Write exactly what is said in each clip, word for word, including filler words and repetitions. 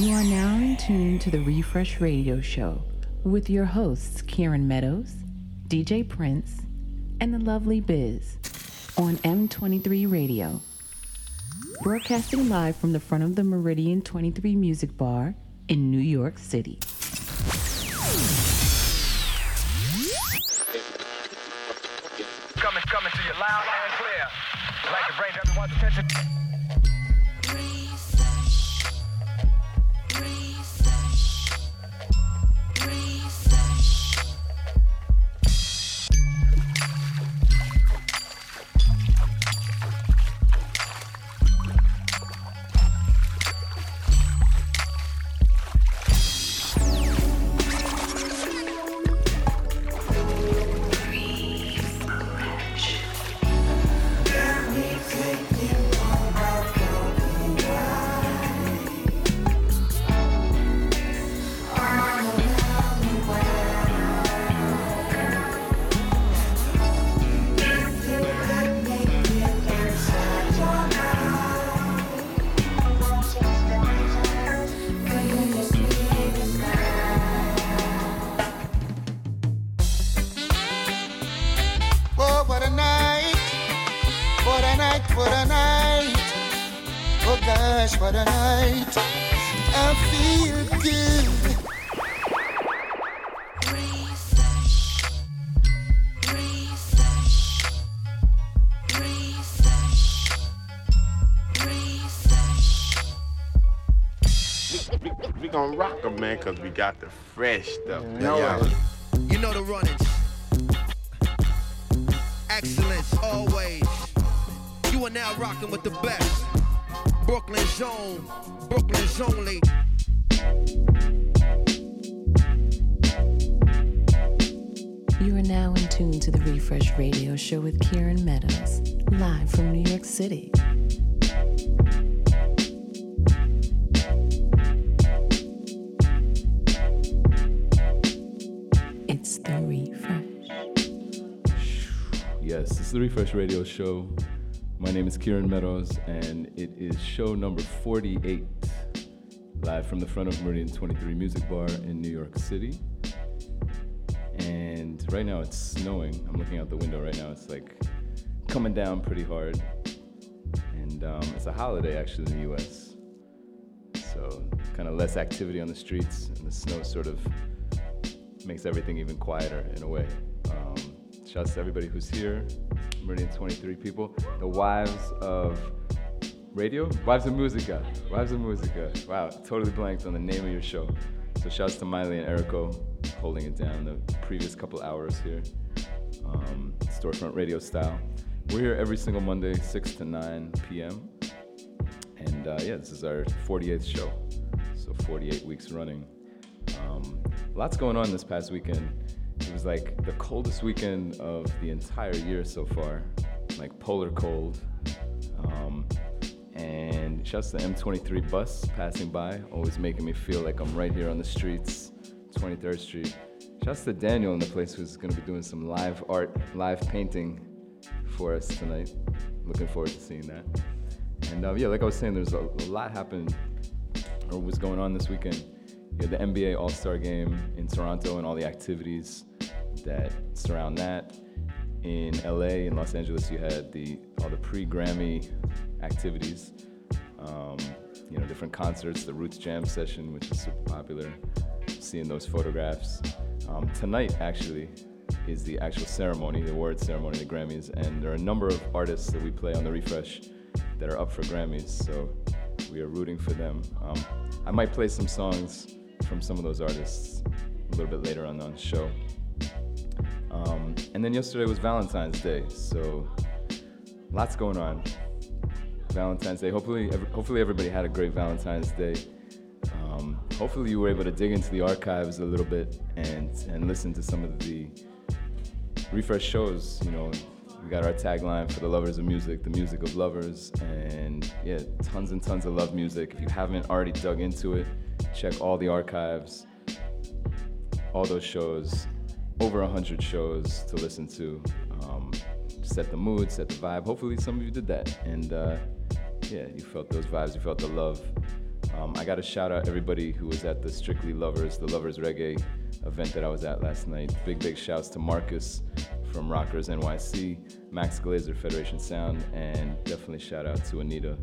You are now in tune to the Refresh Radio Show with your hosts Kieran Meadows, D J Prince, and the lovely Biz on M twenty-three Radio. Broadcasting live from the front of the Meridian twenty-three Music Bar in New York City. Coming, coming to you loud and clear. I'd like to bring everyone's attention. Man, cause we got the fresh stuff. No, yeah. You know the runnings. Excellence always. You are now rocking with the best. Brooklyn's own. Brooklyn's only. You are now in tune to the Refresh Radio Show with Kieran Meadows, live from New York City. It's the Refresh Radio Show. My name is Kieran Meadows, and it is show number forty-eight, live from the front of Meridian twenty-three Music Bar in New York City. And right now it's snowing. I'm looking out the window right now. It's like coming down pretty hard. And um, it's a holiday actually in the U S, so kind of less activity on the streets, and the snow sort of makes everything even quieter in a way. Um, Shouts to everybody who's here, Meridian twenty-three people, the wives of radio, wives of musica, wives of musica. Wow, totally blanked on the name of your show. So shouts to Miley and Erico, holding it down the previous couple hours here, um, storefront radio style. We're here every single Monday, six to nine p.m. And uh, yeah, this is our forty-eighth show, so forty-eight weeks running. Um, lots going on this past weekend. It was like the coldest weekend of the entire year so far, like polar cold. Um, and shouts to the M twenty-three bus passing by, always making me feel like I'm right here on the streets, twenty-third Street. Shouts to Daniel in the place who's gonna be doing some live art, live painting for us tonight. Looking forward to seeing that. And uh, yeah, like I was saying, there's a, a lot happened or was going on this weekend. Yeah, the N B A All-Star Game in Toronto and all the activities that surround that. In L A, in Los Angeles, you had the all the pre-Grammy activities, um, you know, different concerts, the Roots Jam session, which is super popular, seeing those photographs. Um, tonight, actually, is the actual ceremony, the awards ceremony, the Grammys, and there are a number of artists that we play on the Refresh that are up for Grammys, so we are rooting for them. Um, I might play some songs from some of those artists a little bit later on on the show. Um, and then yesterday was Valentine's Day, so lots going on. Valentine's Day, hopefully every, hopefully everybody had a great Valentine's Day. Um, hopefully you were able to dig into the archives a little bit and, and listen to some of the Refresh shows. You know, we got our tagline for the lovers of music, the music of lovers, and yeah, tons and tons of love music. If you haven't already dug into it, check all the archives, all those shows, over one hundred shows to listen to. Um, set the mood, set the vibe. Hopefully some of you did that. And uh, yeah, you felt those vibes, you felt the love. Um, I got to shout out everybody who was at the Strictly Lovers, the Lovers Reggae event that I was at last night. Big, big shouts to Marcus from Rockers N Y C, Max Glazer, Federation Sound, and definitely shout out to Anita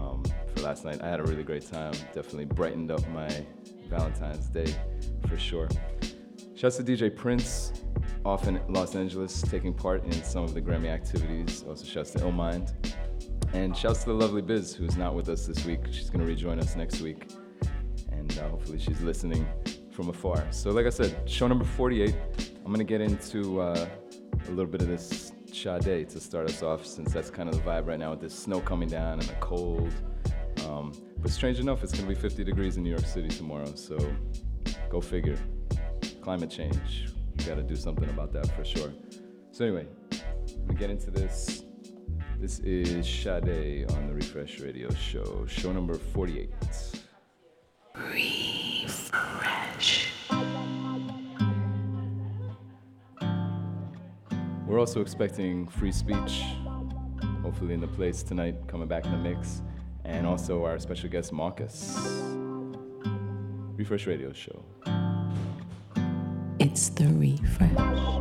um, for last night. I had a really great time, definitely brightened up my Valentine's Day for sure. Shouts to D J Prince, off in Los Angeles, taking part in some of the Grammy activities. Also shouts to Illmind. And shouts to the lovely Biz, who's not with us this week. She's going to rejoin us next week. And uh, hopefully she's listening from afar. So like I said, show number forty-eight. I'm going to get into uh, a little bit of this Sade to start us off, since that's kind of the vibe right now with this snow coming down and the cold. Um, but strange enough, it's going to be fifty degrees in New York City tomorrow. So go figure. Climate change. You got to do something about that for sure. So anyway, I'm going to get into this. This is Sade on the Refresh Radio Show, show number forty-eight. Refresh. We're also expecting free speech, hopefully in the place tonight, coming back in the mix, and also our special guest, Marcus. Refresh Radio Show. It's the Refresh.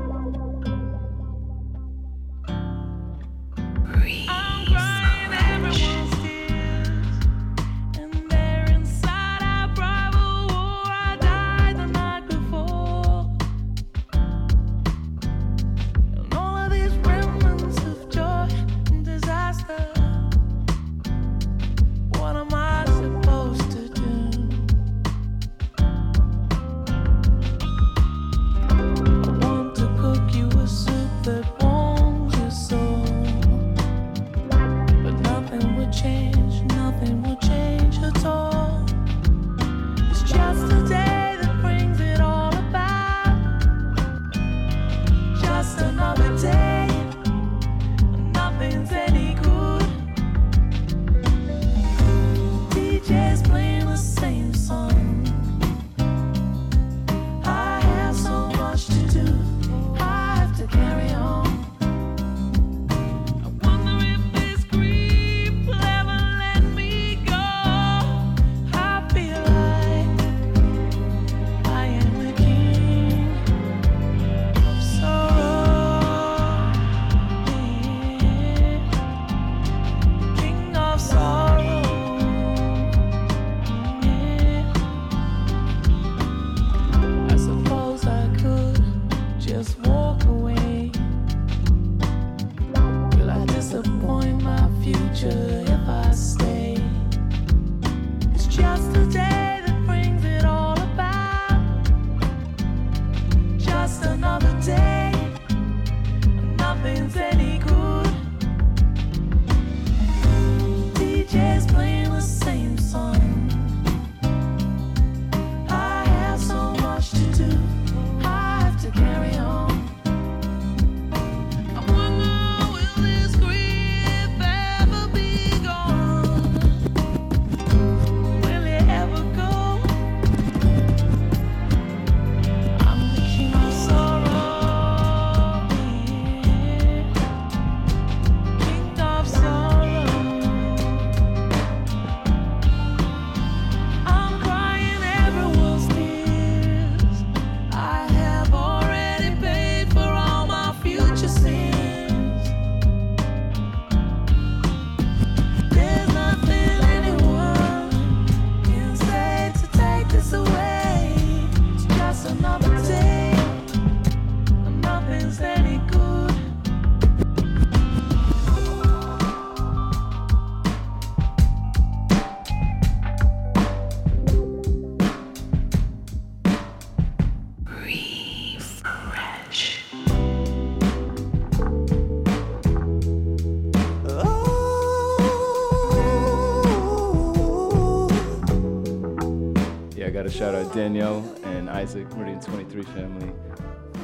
Shout out Daniel and Isaac, Meridian twenty-three family,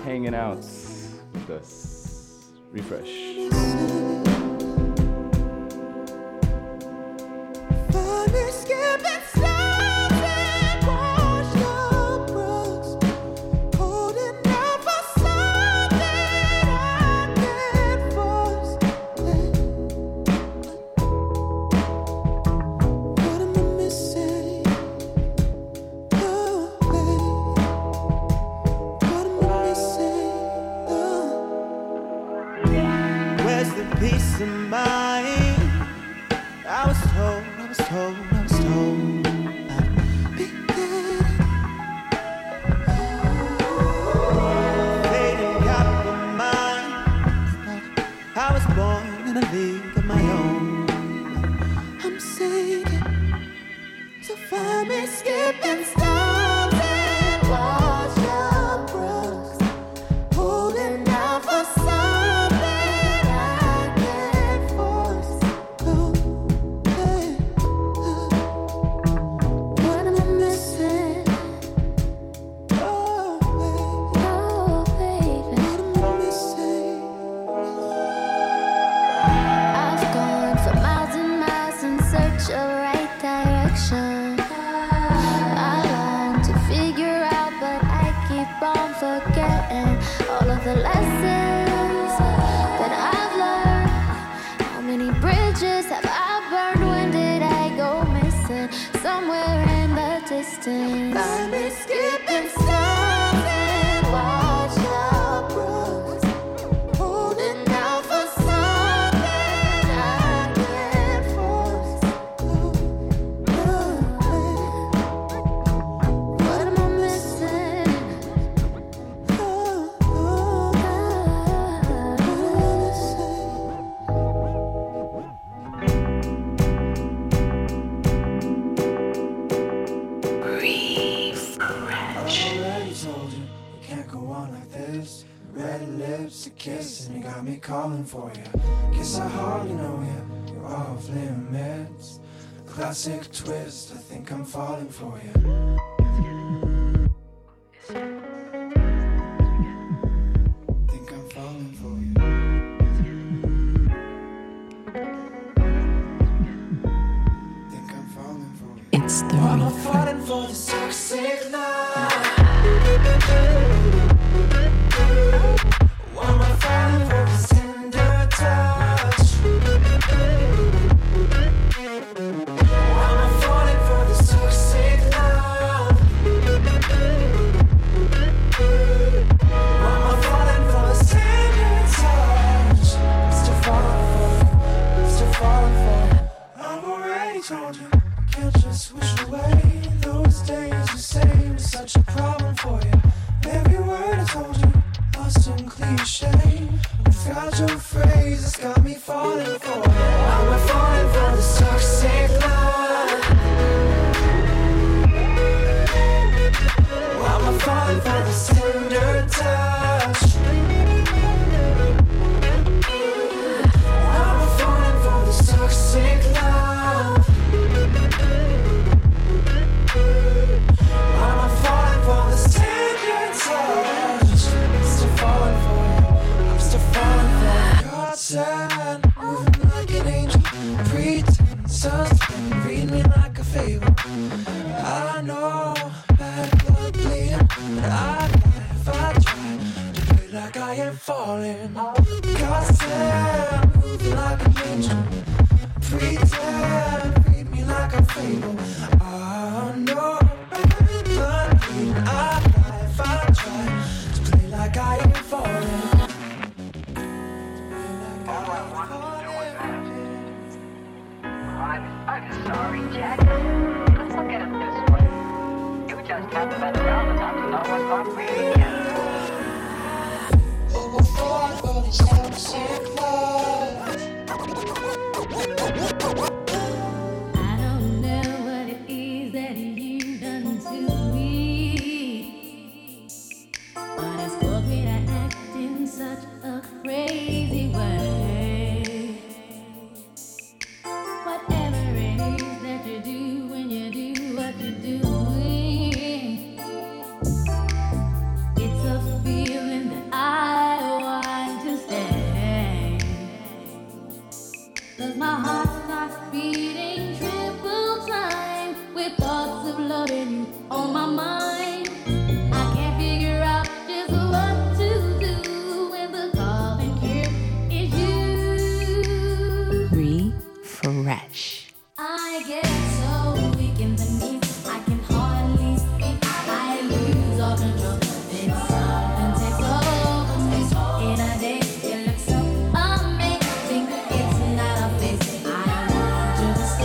hanging out with us. Refresh. What am I missing? I was told, I was told, I was told I'd be good. Fate and God were mine. I was born in a league of my own. I'm singing, so find me skipping stones and watch your brooks, holding out for something I can't force. Ooh, hey, ooh. What am I missing? Oh, baby, oh, baby. What am I missing? I've gone for miles and miles in search of right direction. All of the lessons that I've learned, how many bridges have I burned? When did I go missing? Somewhere in the distance, I've been skipping stones and watch your brooks, holding out for something I can't force. Ooh, ooh, what am I missing? Refresh. Already told you it can't go on like this. Red lips, a kiss, and you got me calling for you. Guess I hardly know you. You're off limits. Classic twist. I think I'm falling for you. Think I'm falling for you. Think I'm falling for you. It's the I'm not falling for this toxic love. Why am I falling for this tender touch? Why am I falling for this toxic love? Why am I falling for this tender touch? I'm still falling for you, still falling for you. I've already told you, I can't just wish away those days you say were such a problem for you. Every word I told you, lost in cliche. Without your phrase, it's got me falling for you. I'm a falling for this toxic love. I'm a falling for this tender touch. I'm a falling for this toxic love. I'm a falling for this tender touch. Still falling for you. I'm still falling for you. God said, moving like an angel, pretenses, read me like a fable. I know bad blood bleeding, but I lie if I try to play like I am falling. God said, moving like an angel, pretend, read me like a fable. I know bad blood bleeding, I lie if I try to play like I am falling. All I wanted to do was ask. I'm, I'm sorry, Jack. Let's look at it this way. You just haven't been around enough to know what love really is. I'm a falling for this toxic love. I don't know what it is that you've done to me, but it's caused me to act in such a crazy way. Whatever it is that you do when you do what you're doing, it's a feeling that I want to stay. 'Cause my heart starts beating triple time with thoughts of loving you on my mind. I can't figure out just what to do when the calling cure is you. Refresh. I get so weak in the knees, I can hardly speak. I lose all control. Then something takes over me. In a day, it looks so amazing. It's not a face. I want you to stay.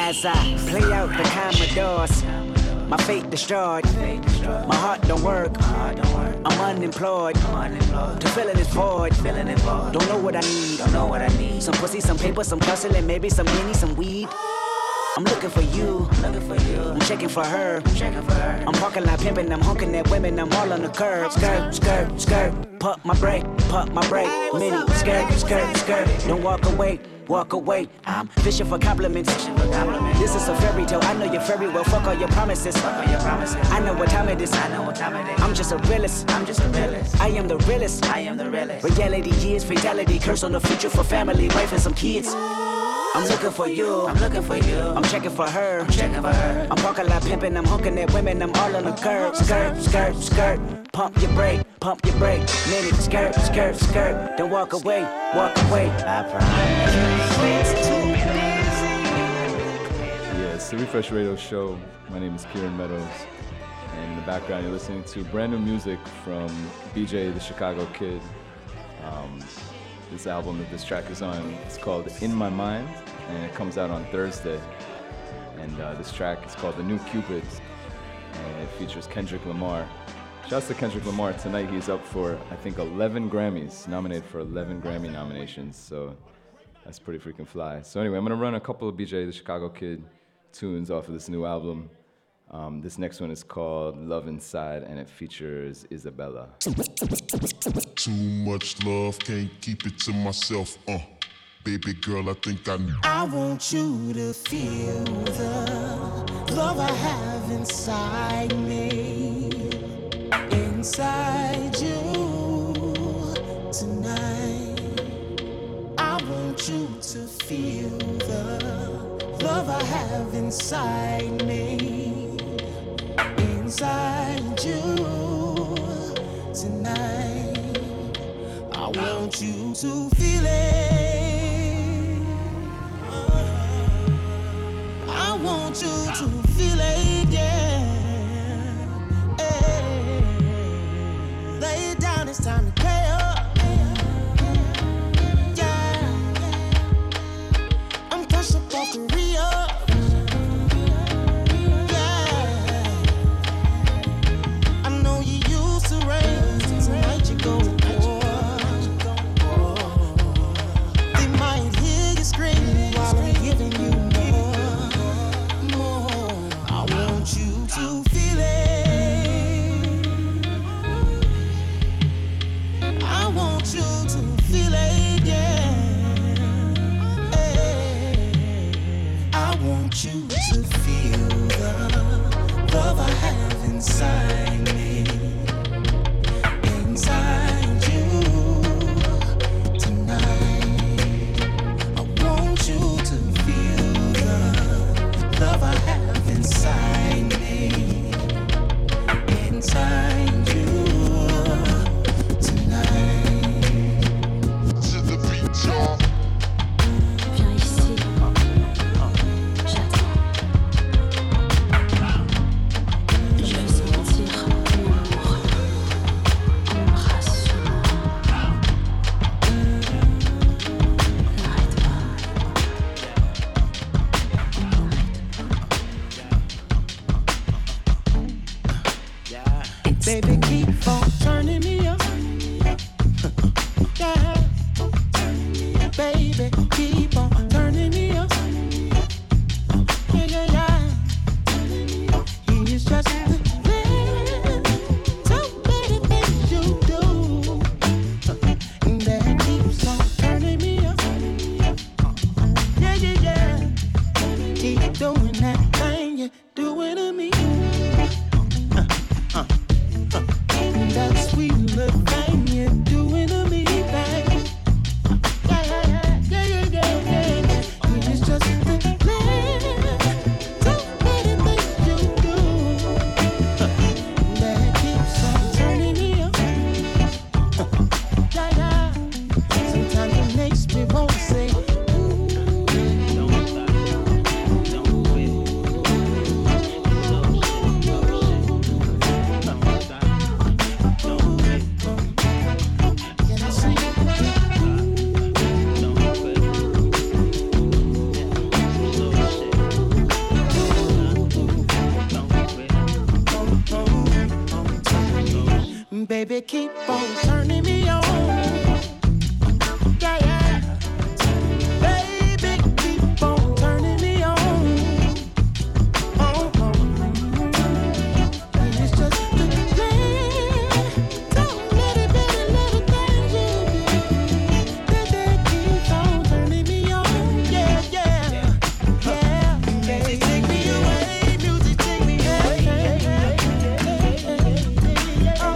As I play out the Commodores, my fate destroyed, my heart don't work, I'm unemployed, to fill in this void, don't know what I need, some pussy, some paper, some hustling, maybe some guinea, some weed. I'm looking for you, I'm checking for her, I'm parking like pimping, I'm honking at women, I'm all on the curb, skirt, skirt, skirt, pump my brake, pump my brake, mini, skirt, skirt, skirt, don't walk away. Walk away, I'm fishing for compliments. This is a fairy tale, I know you're very well. Fuck all your promises. I know what time it is. I'm just a realist. I'm just a realist. I am the realist. I am the realist. Reality is fatality. Curse on the future for family, wife and some kids. I'm looking for you. I'm looking for you. I'm checking for her. I'm checking for her. I'm parking lot pimping. I'm honking at women. I'm all on the curb. Skirt, skirt, skirt. Pump your brake. Pump your brake. Minute. Skirt, skirt, skirt. Don't walk away. Walk away. I promise. Yeah, it's the Refresh Radio Show. My name is Kieran Meadows. And in the background, you're listening to brand new music from B J the Chicago Kid. Um, this album that this track is on, it's called In My Mind, and it comes out on Thursday. And uh, this track is called The New Cupid, and it features Kendrick Lamar. Shouts to Kendrick Lamar. Tonight he's up for, I think, eleven Grammys, nominated for eleven Grammy nominations, so that's pretty freaking fly. So anyway, I'm gonna run a couple of B J the Chicago Kid tunes off of this new album. Um, this next one is called Love Inside, and it features Isabella. Too much love, can't keep it to myself, uh. Baby girl, I think I know. I want you to feel the love I have inside me, inside you tonight. I want you to feel the love I have inside me, inside you tonight. I want you to feel it. I want you to feel it, yeah. Hey. Lay it down, it's time to play up. Yeah. I'm fresh up off the re-up. Yeah. I know you used to rain, tonight you go. Inside me, inside you tonight. I want you to feel the love I have inside me, inside you tonight. To the beat, y'all. Baby, keep on turning me on. Yeah, yeah. Baby, keep on turning me on. Oh, oh. It's just the thing. Don't let it be a little thing. Baby, keep on turning me on. Yeah, yeah. Yeah. Music take me away. Music take me away. Yeah, yeah, yeah. Oh,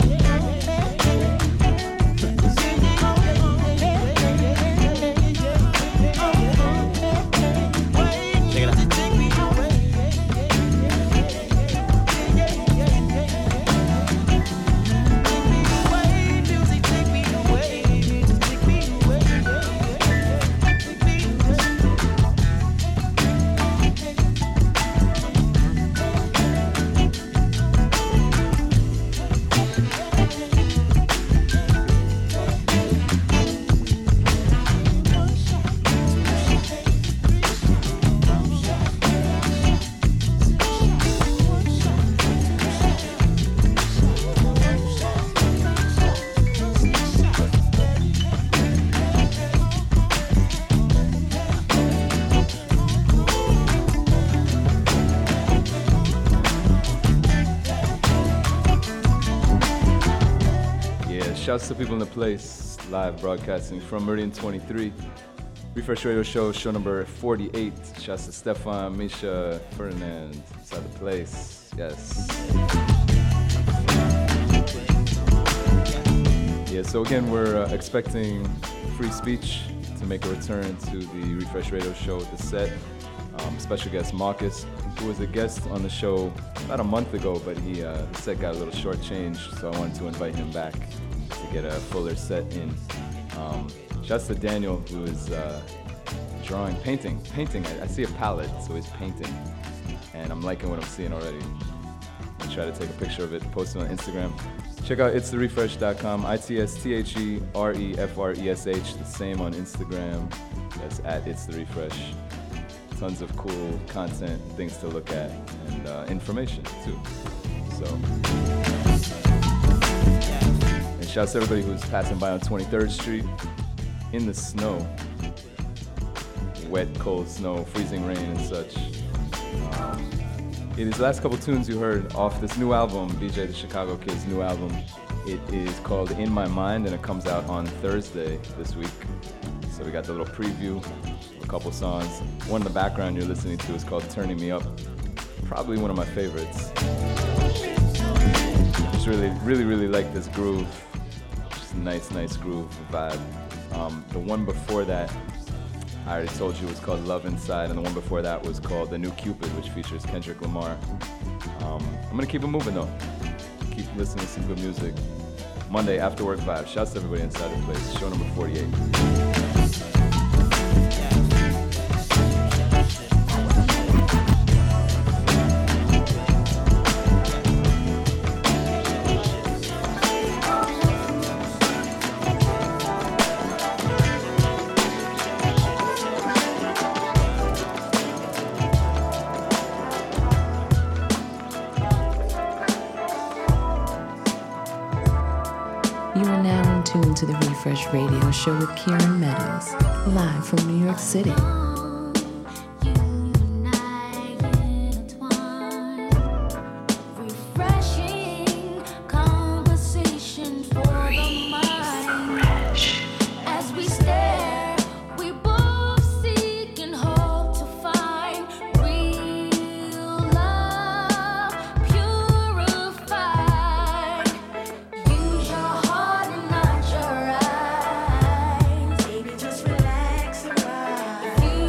Shouts to people in the place, live broadcasting from Meridian twenty-three. Refresh Radio Show, show number forty-eight. Shouts to Stefan, Misha, Ferdinand, inside the place, yes. Yeah, so again, we're uh, expecting free speech to make a return to the Refresh Radio Show with the set. Um, special guest Marcus, who was a guest on the show about a month ago, but he uh, the set got a little shortchanged, so I wanted to invite him back to get a fuller set in. Um, shouts to Daniel, who is uh, drawing, painting, painting. I, I see a palette, so he's painting, and I'm liking what I'm seeing already. I'll try to take a picture of it, post it on Instagram. Check out its the refresh dot com, I T S T H E R E F R E S H, the same on Instagram. That's at its the refresh. Tons of cool content, things to look at, and uh, information too. So, and shouts to everybody who's passing by on twenty-third Street in the snow, wet, cold snow, freezing rain, and such. Um, yeah, these last couple tunes you heard off this new album, B J the Chicago Kid's new album. It is called In My Mind, and it comes out on Thursday this week. So we got the little preview. A couple songs. One in the background you're listening to is called Turning Me Up. Probably one of my favorites. Just really, really, really like this groove. Just a nice, nice groove vibe. Um, the one before that, I already told you, was called Love Inside, and the one before that was called The New Cupid, which features Kendrick Lamar. Um, I'm gonna keep it moving though. Keep listening to some good music. Monday, After Work Vibe. Shouts to everybody inside the place. Show number forty-eight. Fresh Radio Show with Kieran Meadows, live from New York City. Thank you.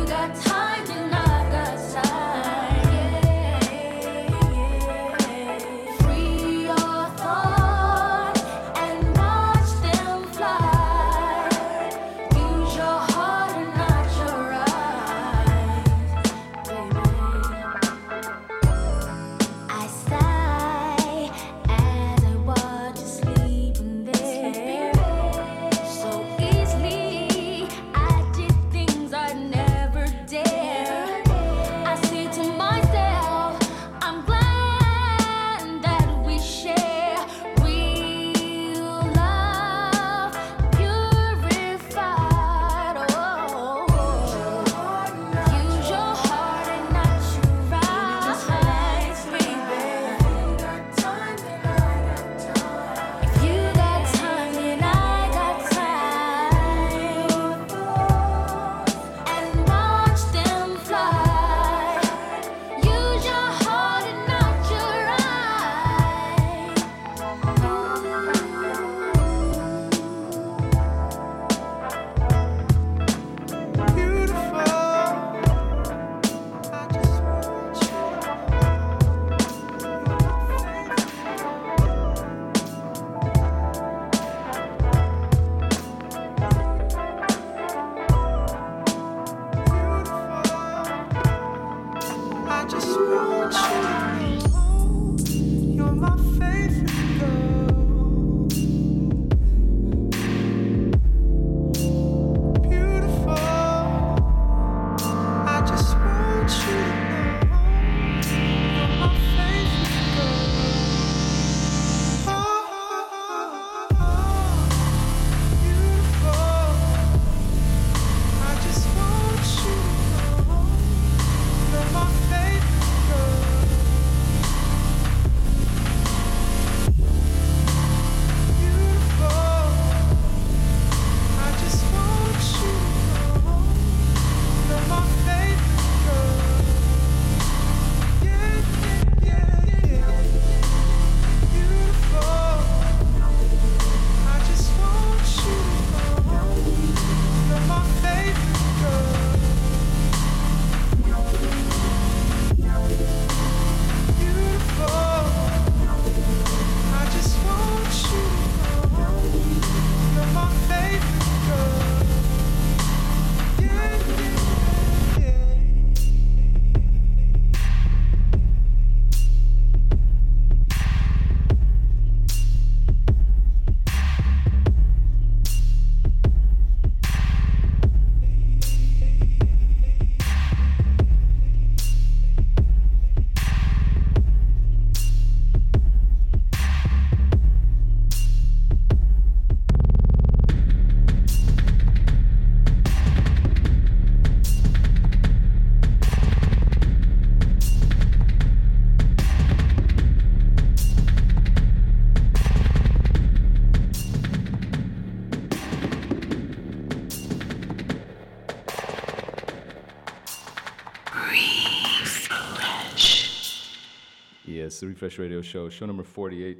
Yeah, it's the Refresh Radio Show, show number forty-eight.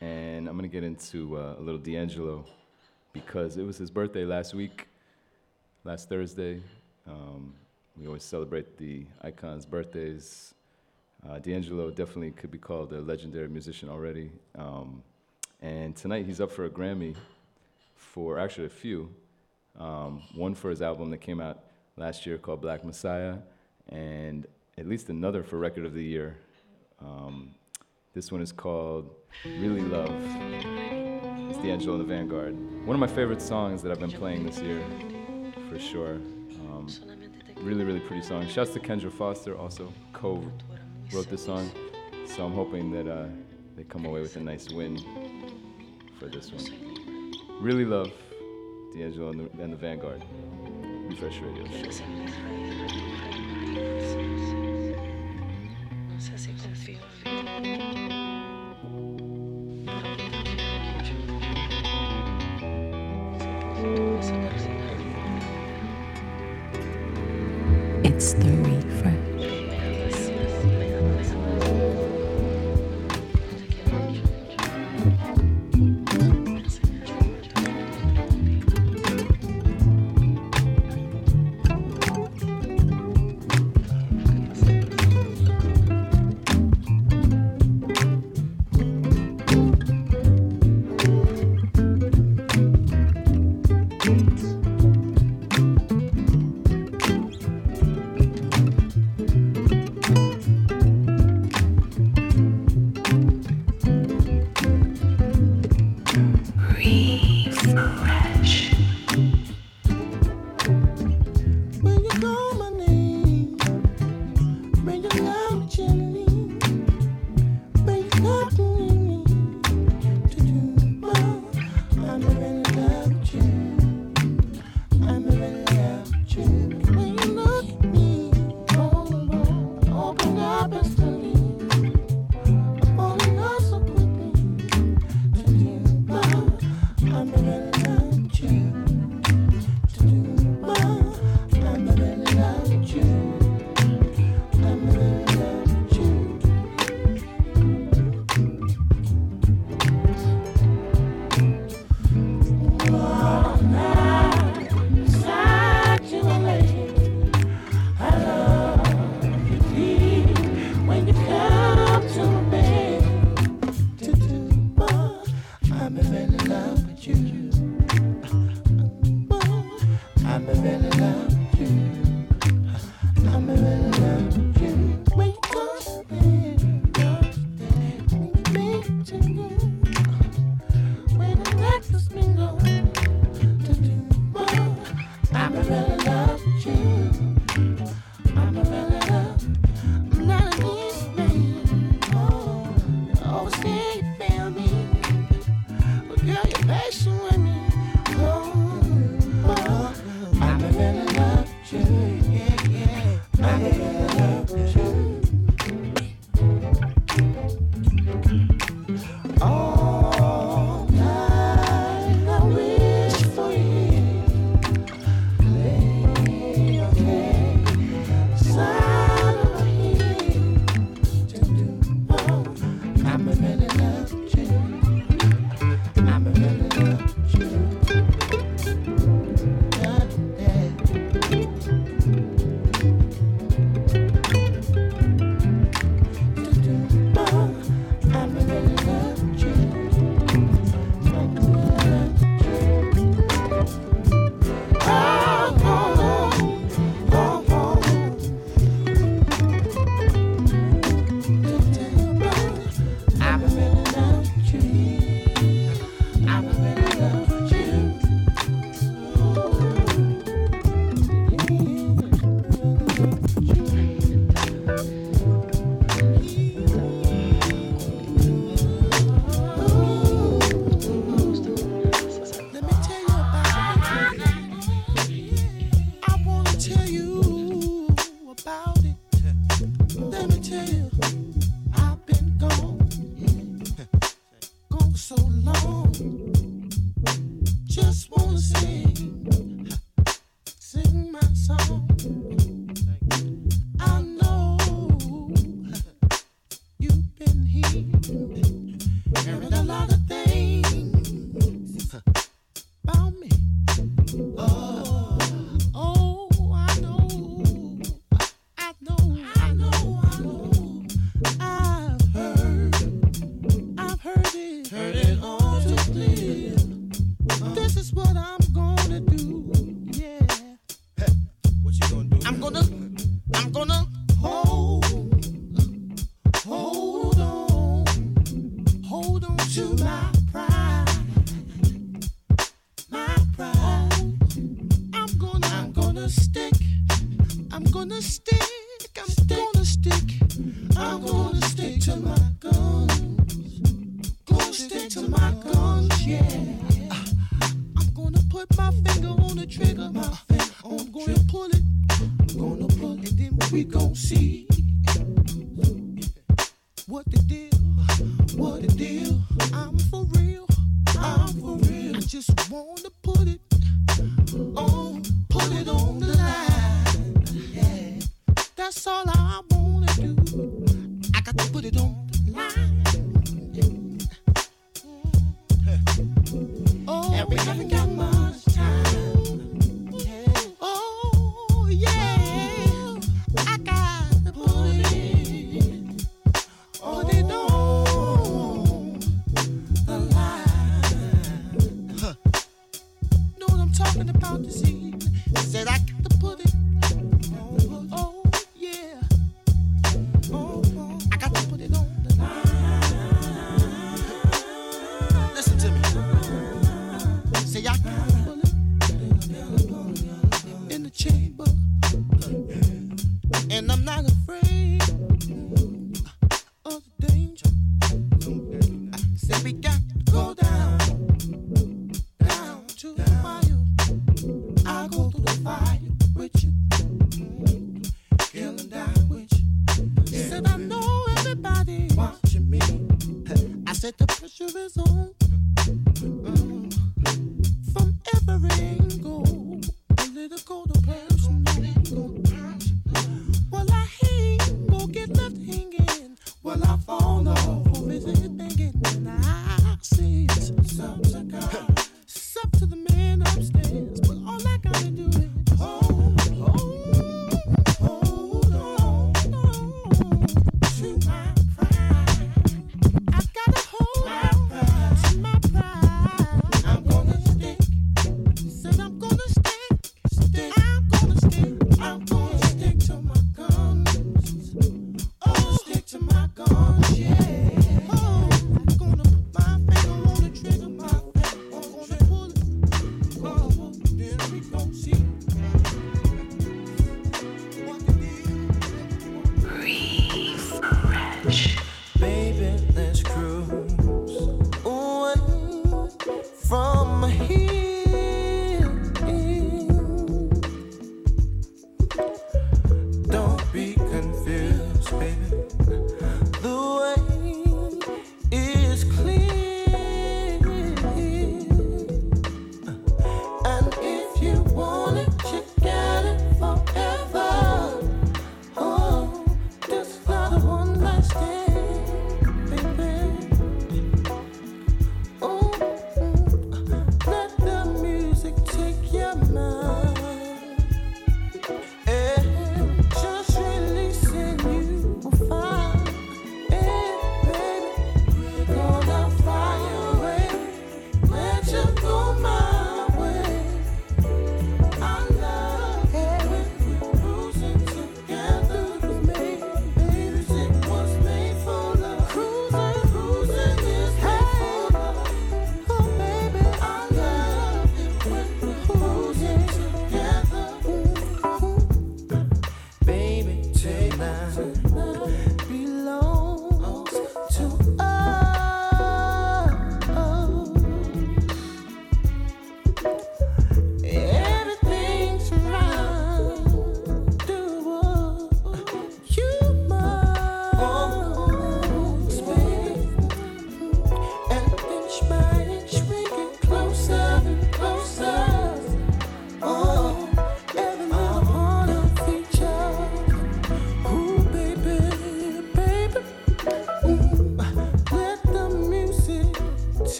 And I'm going to get into uh, a little D'Angelo because it was his birthday last week, last Thursday. Um, we always celebrate the icons' birthdays. Uh, D'Angelo definitely could be called a legendary musician already. Um, and tonight he's up for a Grammy for actually a few. Um, one for his album that came out last year called Black Messiah, and at least another for Record of the Year. Um, this one is called Really Love. It's D'Angelo and the Vanguard. One of my favorite songs that I've been playing this year, for sure. Um, really, really pretty song. Shouts to Kendra Foster, also co-wrote this song. So I'm hoping that uh, they come away with a nice win for this one. Really Love, D'Angelo and the, and the Vanguard. Refresh Radio. It's the refresh.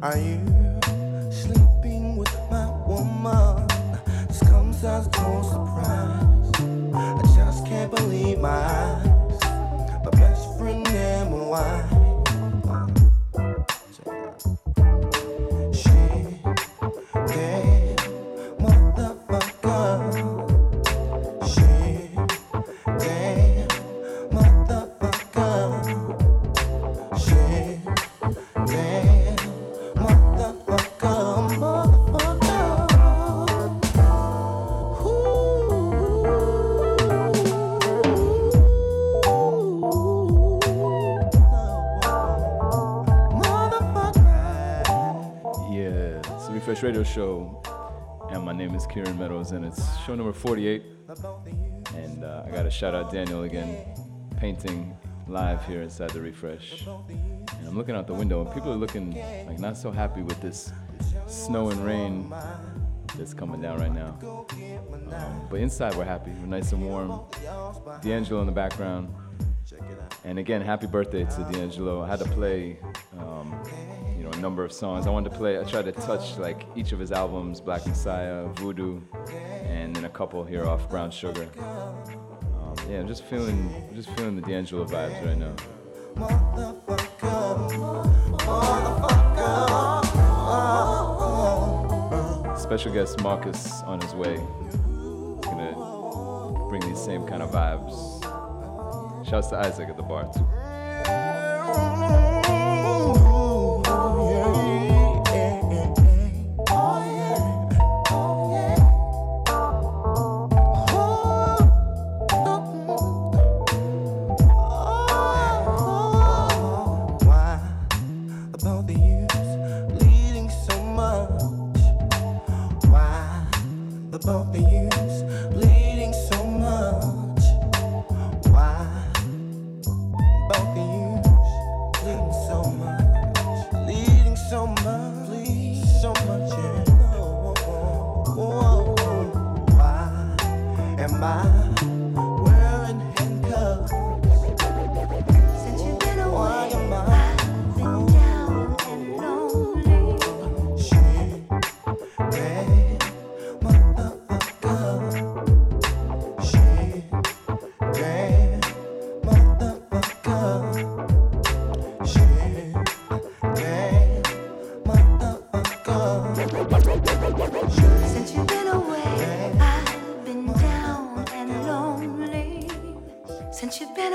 Are you sleeping with my woman? This comes as no surprise. I just can't believe my eyes. My best friend and my wife. Radio show, and my name is Kieran Meadows, and it's show number forty-eight, and uh, I gotta shout out Daniel again, painting live here inside the Refresh, and I'm looking out the window, and people are looking like not so happy with this snow and rain that's coming down right now, um, but inside we're happy, we're nice and warm. D'Angelo in the background, and again, happy birthday to D'Angelo. I had to play um, you know, a number of songs. I wanted to play, I tried to touch like each of his albums, Black Messiah, Voodoo, and then a couple here off Brown Sugar. Um, yeah, I'm just feeling, I'm just feeling the D'Angelo vibes right now. Special guest Marcus on his way. He's gonna bring these same kind of vibes. Shouts to Isaac at the bar too. About the years bleeding so much. Why? About the years bleeding so much, bleeding so much, bleeding so much. Yeah. Oh, oh, oh, oh. Why am I wearing handcuffs? Since you've been away, why am I been down and lonely? Shit, man.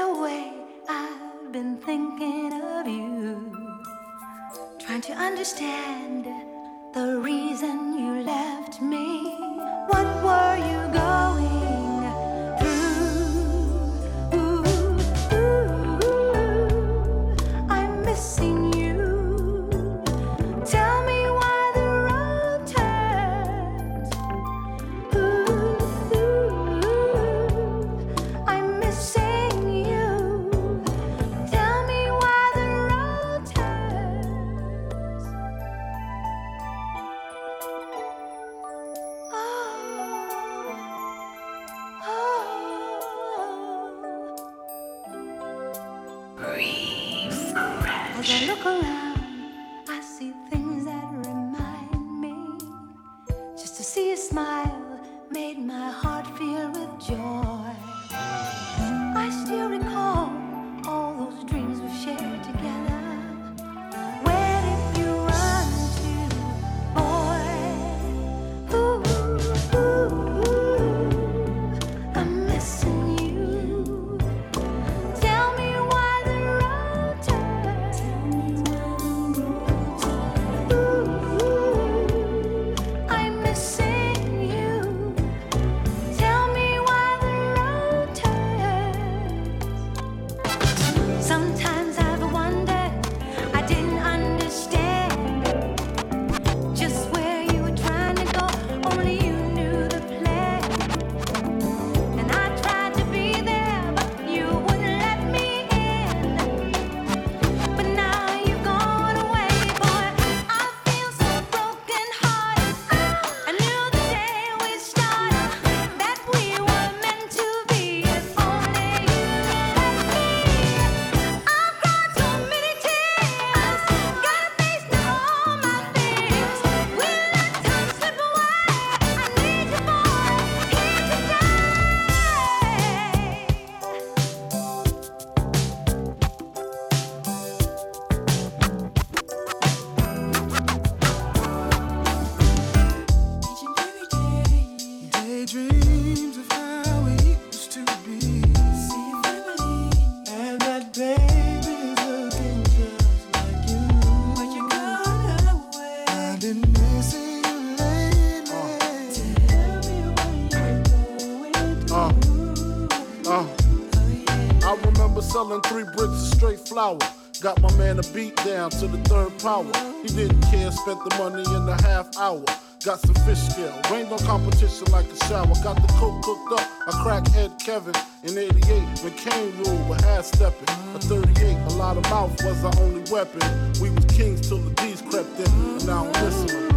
flower. Got my man a beat down to the third power. He didn't care, spent the money in a half hour. Got some fish scale, rained on competition like a shower. Got the coke cooked up, I crackhead Kevin. In eighty-eight, when Kane ruled with half-stepping. At thirty-eight, a lot of mouth was our only weapon. We was kings till the D's crept in, and now I'm listening.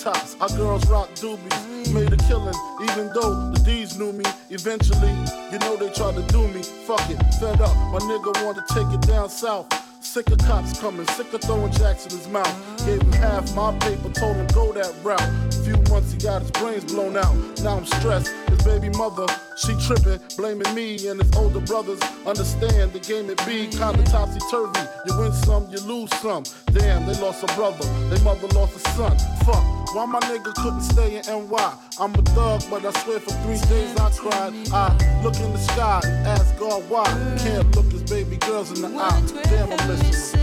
Tops. Our girls rock doobies, made a killing, even though the D's knew me. Eventually, you know they tried to do me. Fuck it, fed up, my nigga wanna take it down south. Sick of cops coming, sick of throwing jacks in his mouth. Gave him half my paper, told him go that route. A few months he got his brains blown out. Now I'm stressed, his baby mother, she tripping, blaming me and his older brothers. Understand the game it be kinda topsy-turvy. You win some, you lose some. Damn, they lost a brother, they mother lost a son. Fuck, why my nigga couldn't stay in N Y? I'm a thug, but I swear for three days I cried. I look in the sky and ask God why. Can't look his baby girls in the eye. Damn, I'm listening.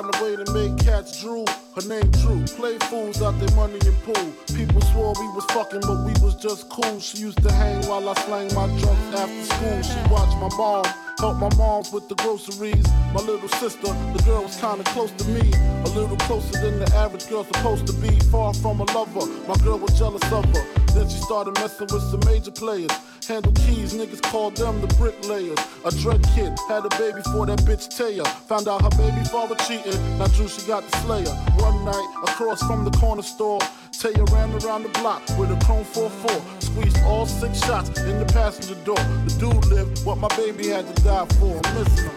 The way to make cats drool, her name Drew. Play fools out their money and pool. People swore we was fucking, but we was just cool. She used to hang while I slang my drunks after school. She watched my mom, helped my mom with the groceries. My little sister, the girl was kinda close to me, a little closer than the average girl supposed to be. Far from a lover, my girl was jealous of her. Then she started messing with some major players. Handle keys, niggas called them the bricklayers. A drug kid, had a baby for that bitch Taya. Found out her baby father cheating, now Drew, she got the slayer. One night, across from the corner store, Taya ran around the block with a chrome four four. Squeezed all six shots in the passenger door. The dude lived what my baby had to die for. Listen.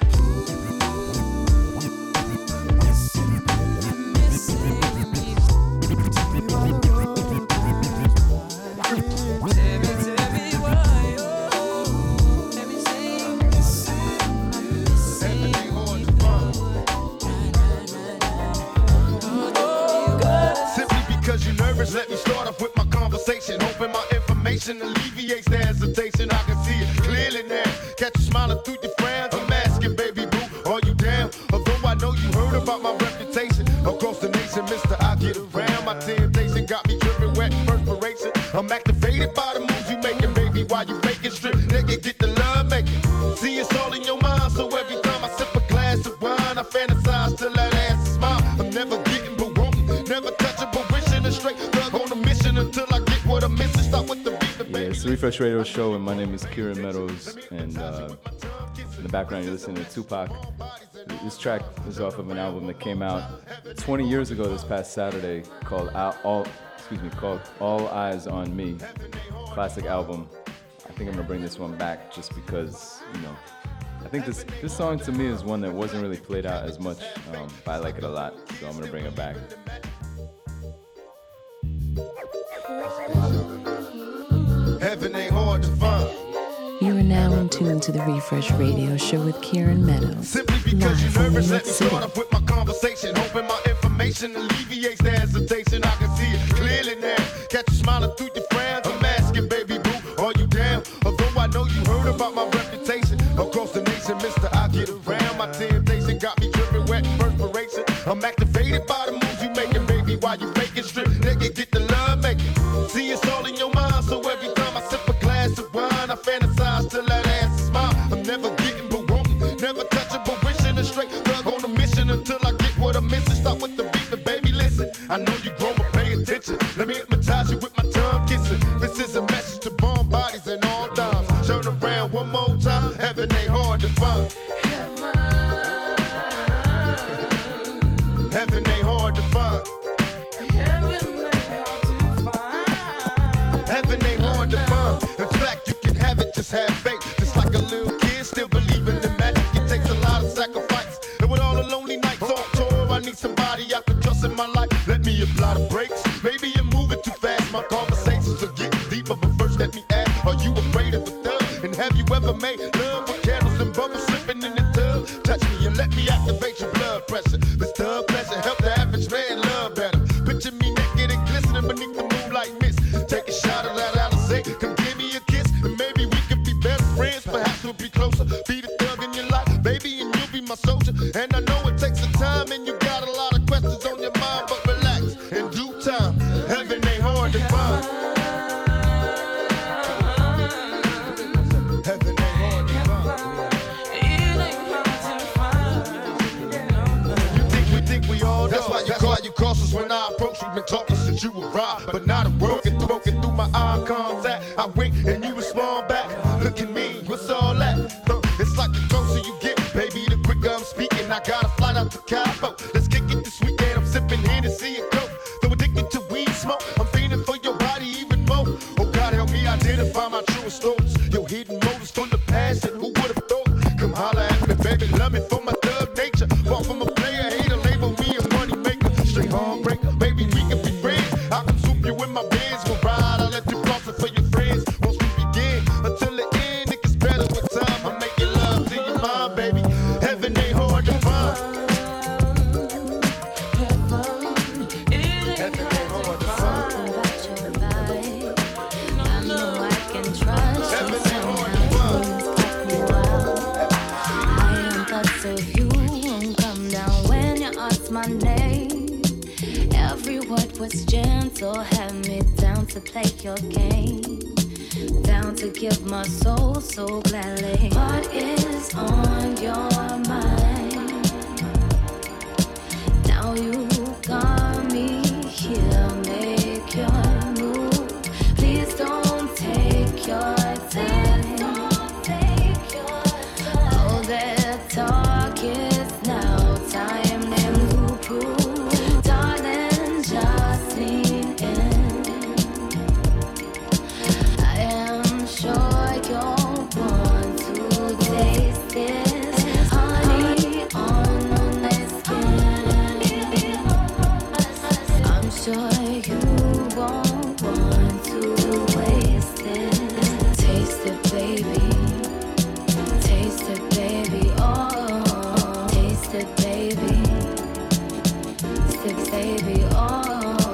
Let me start off with my conversation. Hoping my information alleviates the hesitation. I can see it clearly now. Catch you smiling through your friends. I'm asking, baby boo, are you down? Although I know you heard about my reputation across the nation, mister, I get around. My temptation got me dripping wet perspiration. I'm activated by the moves you making, baby. While you making strip, nigga, get the love making. See, it's all in your mind. So every time I sip a glass of wine, I fantasize till that ass is mine. I'm never getting but wanting, never touching but wishing. A straight until I get what I'm missing, stop with the beat. Yeah, it's the Refresh Radio Show, and my name is Kieran Meadows, and uh, in the background you're listening to Tupac. This track is off of an album that came out twenty years ago this past Saturday called All, excuse me, called All Eyes on Me, classic album. I think I'm gonna bring this one back just because, you know, I think this this song to me is one that wasn't really played out as much, um, but I like it a lot, so I'm gonna bring it back. Heaven ain't hard to find. You are now in tune to the Refresh Radio Show with Kieran Meadows. Simply because you're nervous, let me start off with my conversation. Hoping my information alleviates the hesitation. I can see it clearly now. Catch you smiling through your friends. I'm asking, baby boo, are you down? Although I know you heard about my reputation across the nation, mister, I get around. My temptation got me dripping wet perspiration. I'm activated by the moves you making, baby, while you making strip. Nigga, get the love making. See, it's all in your mind, so every time I sip a glass of wine, I fantasize till that ass is mine. I'm never getting but wanting, never touching but wishing. A straight thug on a mission until I get what I'm missing. Stop with the beat, but baby, listen. I know you grown, but pay attention. Let me hypnotize you with my tongue kissing. This is a message to bomb bodies and all dimes. Turn around one more time, heaven ain't hard to find. Heaven ain't hard to find. you cautious when I approach. We've been talking since you arrived, but not a word get broken through my eye contact. I wink and you respond back. Look at me, what's all that? It's like the closer you get, baby, the quicker I'm speaking. I gotta fly out to Cabo. Let's kick it this weekend. I'm sipping here to see it go. Though addicted to weed smoke, I'm feeding for your body even more. Oh God, help me identify my truest thoughts. Your hidden motives from the past, and who would have thought? Come holla at me, baby, love me for my thug nature. Far from a player, hater, label me a money maker. Straight heartbreaker, baby, we can be friends. I can swoop you in my bands, we'll ride, I'll let you cross it for your friends. Once we begin, until the end, it gets better with time. I'm making love to your mind, baby. Heaven ain't hard to find. Heaven, it ain't Heaven hard, hard to find. About your life, I know I can trust Heaven you somehow. If you won't come down when you ask my name, every word was gentle, had me down to play your game, down to give my soul so gladly. What is on your mind? Now you got me here, make your move. Please don't take your time. Don't take your time. Oh, that talk. It's now time to prove, darling, just lean in. I am sure you'll want to taste this honey on my skin. I'm sure you won't want to waste it. Taste it, baby. Taste it, baby. Oh.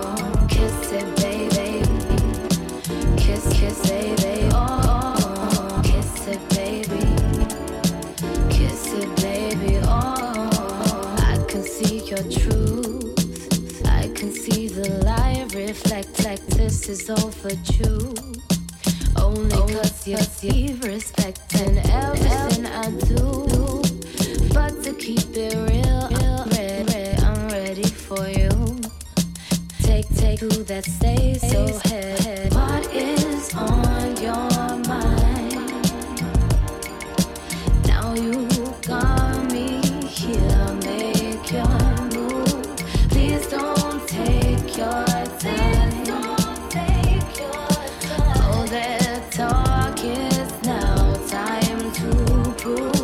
It, baby, stick, baby, oh, kiss it, baby, kiss, kiss, baby, oh, kiss it, baby, kiss it, baby, oh. I can see your truth, I can see the lie reflect like this is overdue. Only oh, cause you see respect in everything I do. But to keep it real, I'm ready, I'm ready for you. Take, take to that stage, so head, head. What is on your mind? Now you got me here, make your move. Please don't take your time. Please don't take your time. Oh, that talk is now time to prove.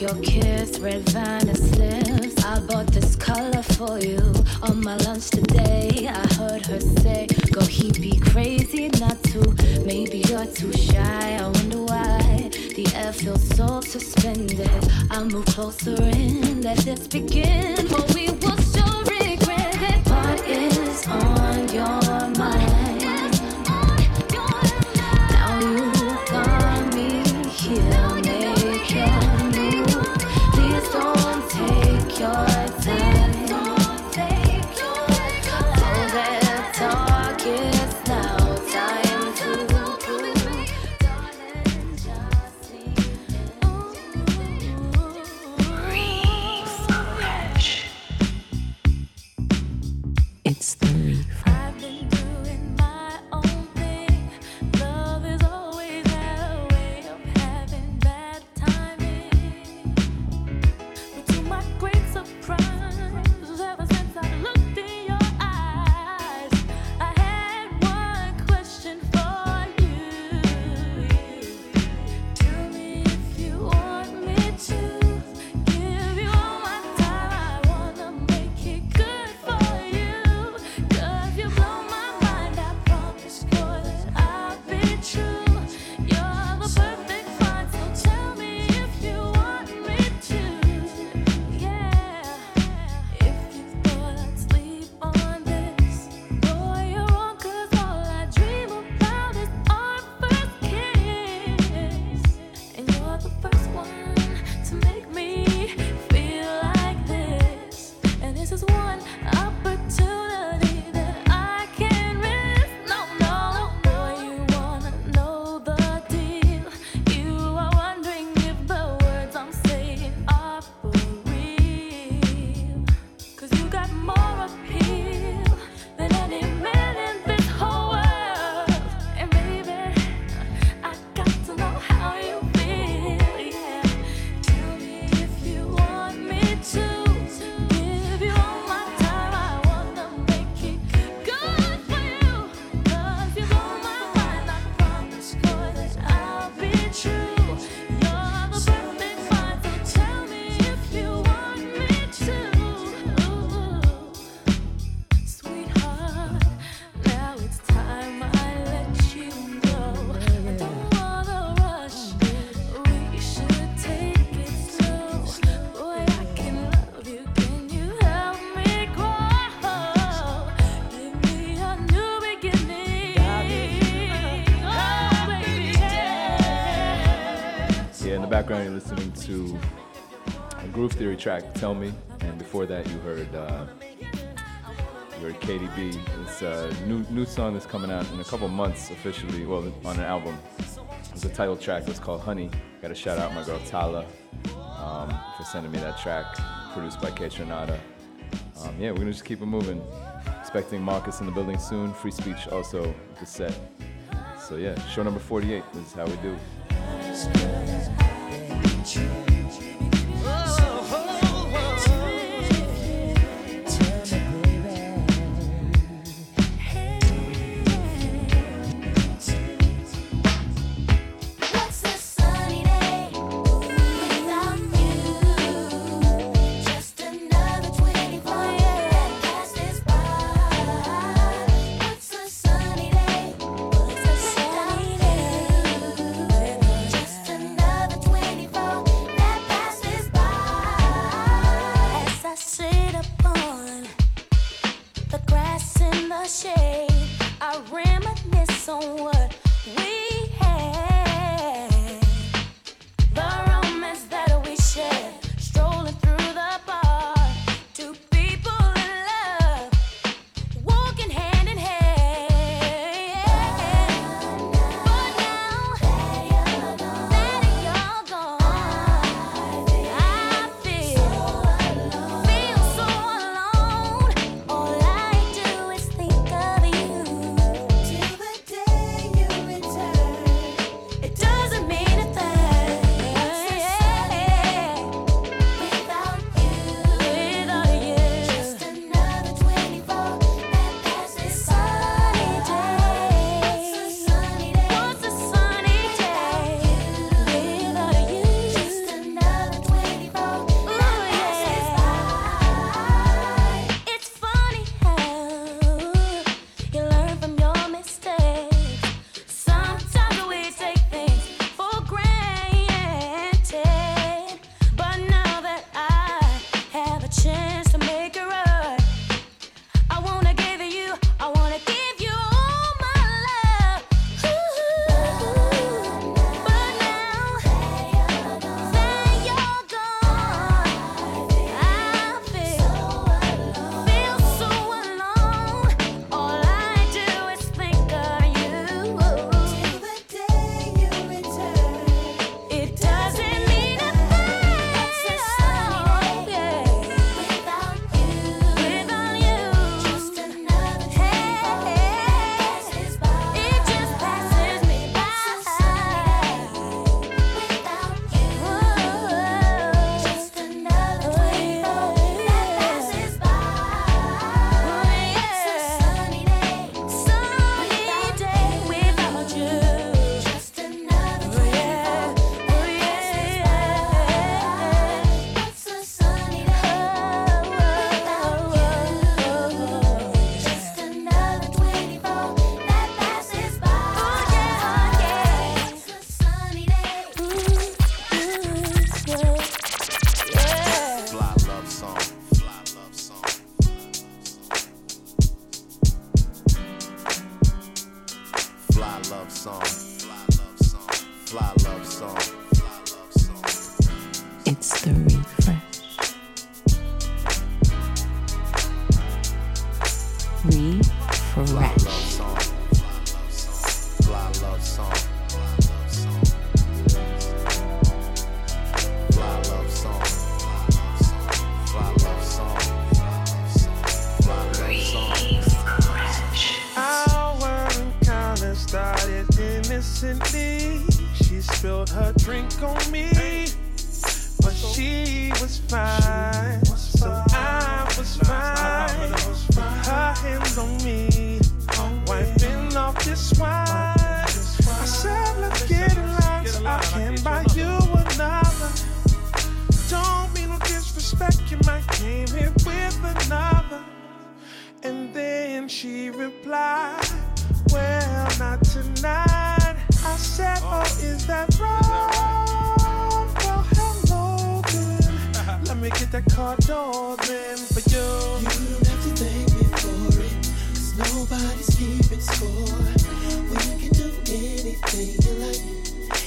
Your kiss, red vine slips. I bought this color for you on my lunch today. I heard her say, go, he'd be crazy not to. Maybe you're too shy, I wonder why. The air feels so suspended. I move closer in, let this begin. For we will sure regret it. What is on your mind? Now you got me here. background, you're listening to a Groove Theory track, Tell Me. And before that, you heard uh, you heard K D B. It's a new new song that's coming out in a couple months officially, well, on an album. It's a title track that's called Honey. Got to shout out my girl Tala um, for sending me that track, produced by K. Tronada. Um, yeah, we're going to just keep it moving. Expecting Marcus in the building soon. Free Speech also, the set. So yeah, show number forty-eight, this is how we do.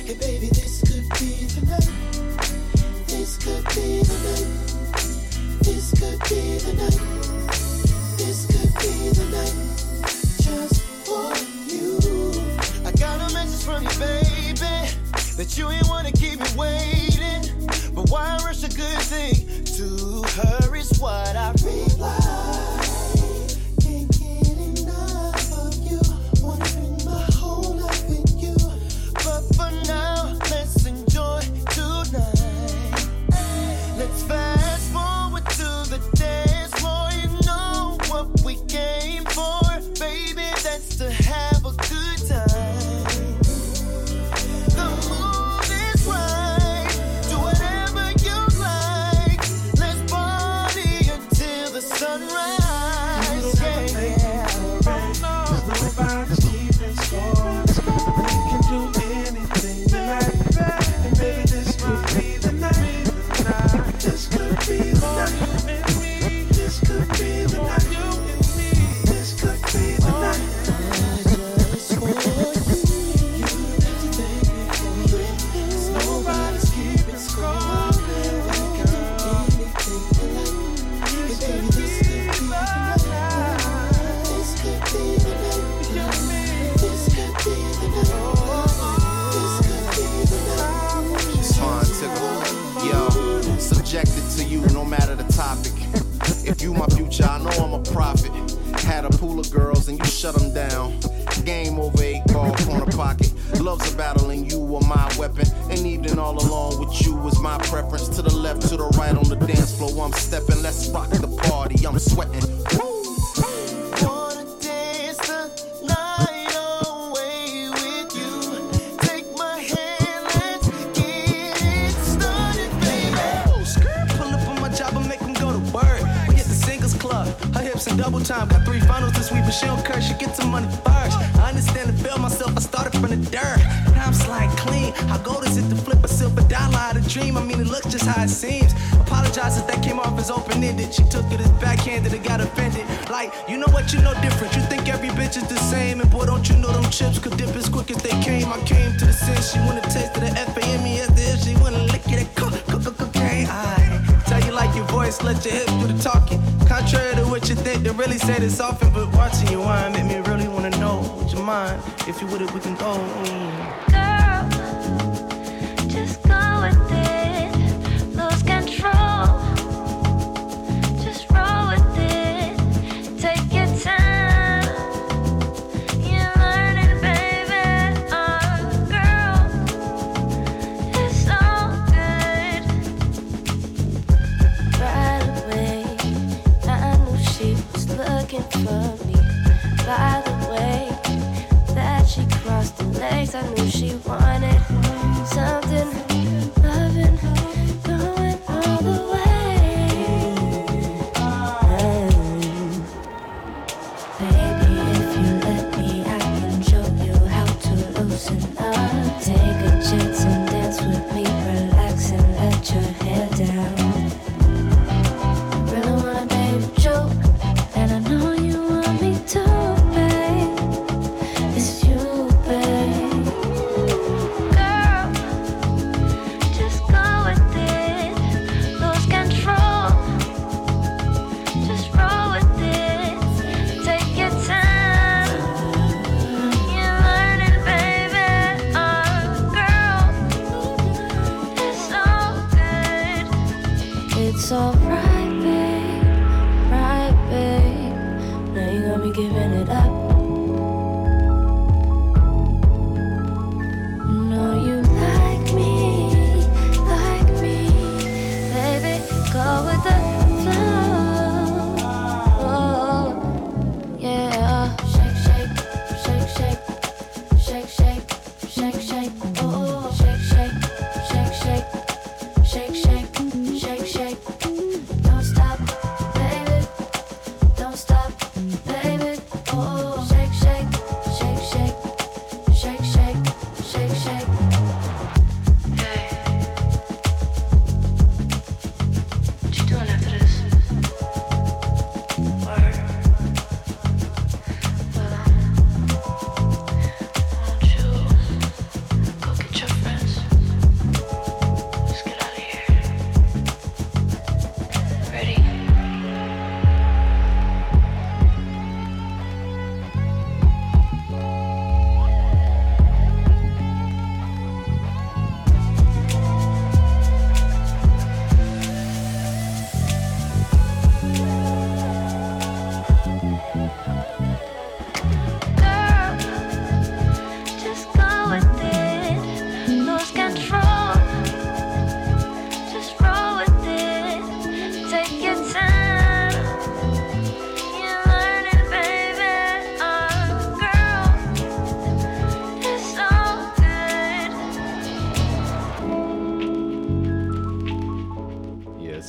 Hey baby, this could be tonight. that you ain't wanna keep me waiting. But why rush a good thing? To her is what I realize. I know I'm a prophet. Had a pool of girls and you shut them down. Game over, eight ball, corner pocket. Love's a battle and you were my weapon. And evening all along with you was my preference. To the left, to the right on the dance floor, I'm stepping. Let's rock the party, I'm sweating. Double time, got three finals this week, but she don't curse, she get some money first. I understand and feel myself, I started from the dirt. Now I'm sliding clean, how gold is it to flip a silver dollar out of dream? I mean, it looks just how it seems. Apologize if that came off as open-ended. She took it as backhanded and got offended. Like, you know what, you know different. You think every bitch is the same, and boy, don't you know them chips could dip as quick as they came. I came to the sense, she wanna taste of the F A M E as if she wanna lick it at cocaine. I tell you like your voice, let your hips do the talking. Contrary to what you think, they really say this often, but watching you whine make me really wanna know what you mind. If you with it, we can go. Mm. Girl, just go with it. Lose control. Just roll with it. Take your time. You're learning, baby. Oh, girl, it's so good. Right away. Looking for me. By the way that she crossed the legs, I knew she wanted something, loving, going all the way. And baby, if you let me, I can show you how to loosen up. Take a chance and dance with me, relax and let your hair down. Really wanna, baby, joke. Don't stop, baby. Don't stop, baby. Oh.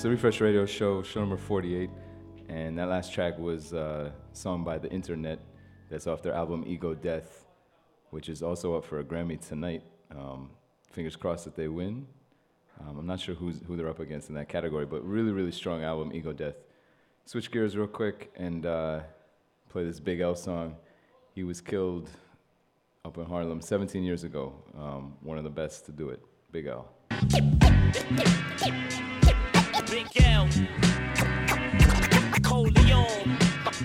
the Refresh Radio show, show number forty-eight, and that last track was uh, a song by The Internet that's off their album Ego Death, which is also up for a Grammy tonight. Um, fingers crossed that they win. Um, I'm not sure who's, who they're up against in that category, but really, really strong album, Ego Death. Switch gears real quick and uh, play this Big L song. He was killed up in Harlem seventeen years ago. Um, one of the best to do it, Big L. Big L, Coleon,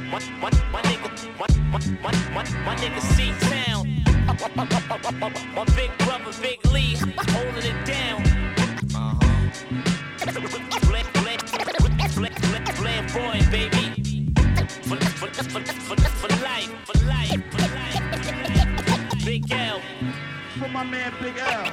my, my, my nigga, my, my, my, my nigga C-Town, my big brother Big Lee, holding it down, uh-huh, flamboyant baby, for, for, for, for, for life, for life, for life, Big L, for my man Big L,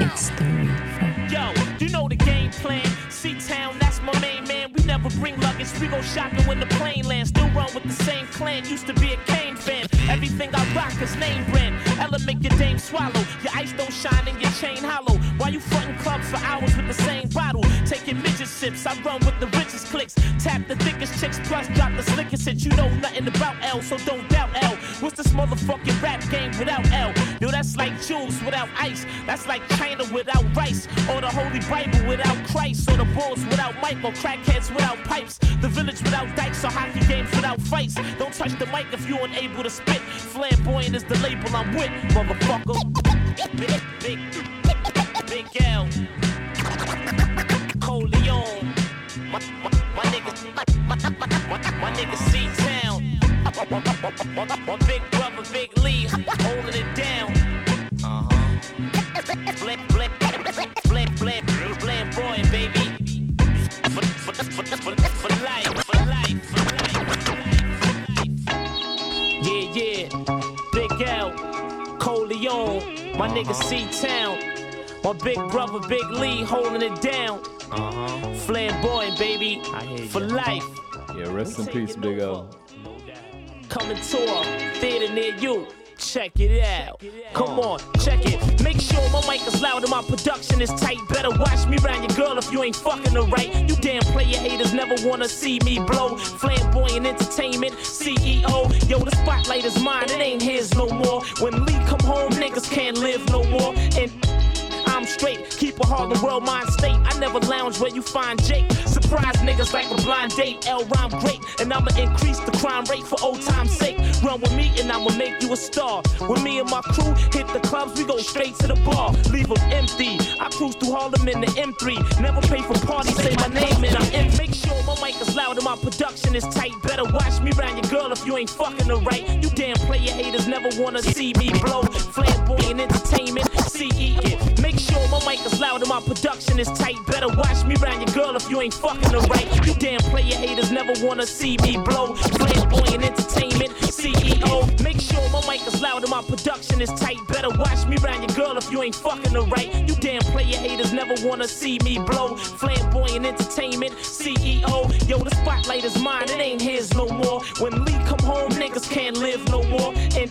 it's the refresh. Yo, you know the game plan, C-Town, that's my main man. We never bring luggage, we go shopping when the plane lands. Still run with the same clan, used to be a Kane fan. Everything I rock is name brand. Ella make your dame swallow, your ice don't shine and your chain hollow. Why you frontin' clubs for hours with the same bottle? Taking midget sips, I run with the richest clicks. Tap the thickest chicks, plus drop the slickest hit. You know nothing about L, so don't doubt L. What's this motherfucking rap game without L? Yo, that's like Jules without ice. That's like China without rice. Or the Holy Bible without Christ. Or the Bulls without Michael. Crackheads without pipes. The village without dykes. Or hockey games without fights. Don't touch the mic if you're unable to spit. Flamboyant is the label I'm with, motherfucker. Big, big, big L. Coleon. My, my, my nigga, my, my, my, my nigga C-Town. My big brother, Big Lee, holding it down. Uh-huh. Flip, flip, flip, flip, flamboyant, baby. For, for, for, for, for life. Coleon, my uh-huh. nigga C-Town, my big brother Big Lee holding it down, uh-huh. flamboyant baby, for you. Life. Yeah, rest we in peace, Big L. No coming to a theater near you. Check it out. Check it out. Come on, check it. Make sure my mic is loud and my production is tight. Better watch me round your girl if you ain't fucking her right. You damn player haters never wanna see me blow. Flamboyant entertainment, C E O. Yo, the spotlight is mine, it ain't his no more. When Lee come home, niggas can't live no more. And I'm straight, keep a Harlem world mind state. I never lounge where you find Jake. Surprise niggas like a blind date. L rhyme great, and I'ma increase the crime rate for old time's sake. Run with me and I'ma make you a star. With me and my crew hit the clubs, we go straight to the bar. Leave them empty. I cruise through Harlem in the M three. Never pay for parties, say my name and I'm in. Make sure my mic is loud and my production is tight. Better watch me round your girl if you ain't fucking her right. You damn player haters never wanna see me blow. Flamboyant entertainment, C E O. Make sure my mic is loud and my production is tight. Better watch me round your girl if you ain't fucking her right. You damn player haters never wanna see me blow. Flamboyant entertainment, C E O. Make sure my mic is loud and my production is tight. Better watch me round your girl if you ain't fucking her right. You damn player haters never wanna see me blow. Flamboyant entertainment, C E O. Yo, the spotlight is mine, it ain't his no more. When Lee come home, niggas can't live no more. And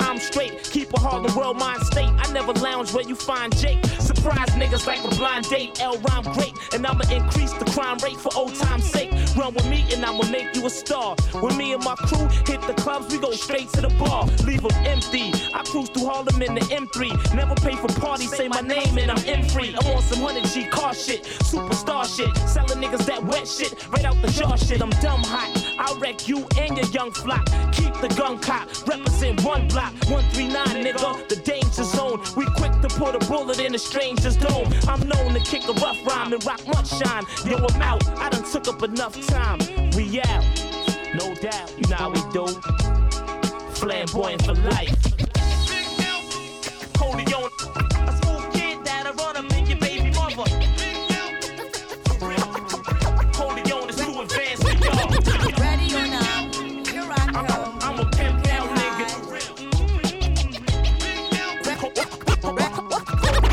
I'm straight, keep a Harlem world mind state. I never lounge where you find Jake. Surprise niggas like a blind date. L rhyme great, and I'ma increase the crime rate for old time's sake. Run with me and I'ma make you a star. With me and my crew hit the clubs, we go straight to the bar. Leave them empty. I cruise through Harlem in the M three. Never pay for parties, say my name and I'm M three. I want some one hundred G car shit, superstar shit. Selling niggas that wet shit, right out the jar shit. I'm dumb hot, I'll wreck you and your young flock. Keep the gun cop, represent one block. one three nine, nigga, the danger zone. We quick to put a bullet in a stranger's dome. I'm known to kick a rough rhyme and rock much shine. Yo, I'm out, I done took up enough time. We out, no doubt, you know how we do. Flamboyant for life. Holy on, a school kid that I run up in your baby mother. Holy on, it's too advanced for y'all. Ready or not, you're on your own. I'm a pimp now, nigga.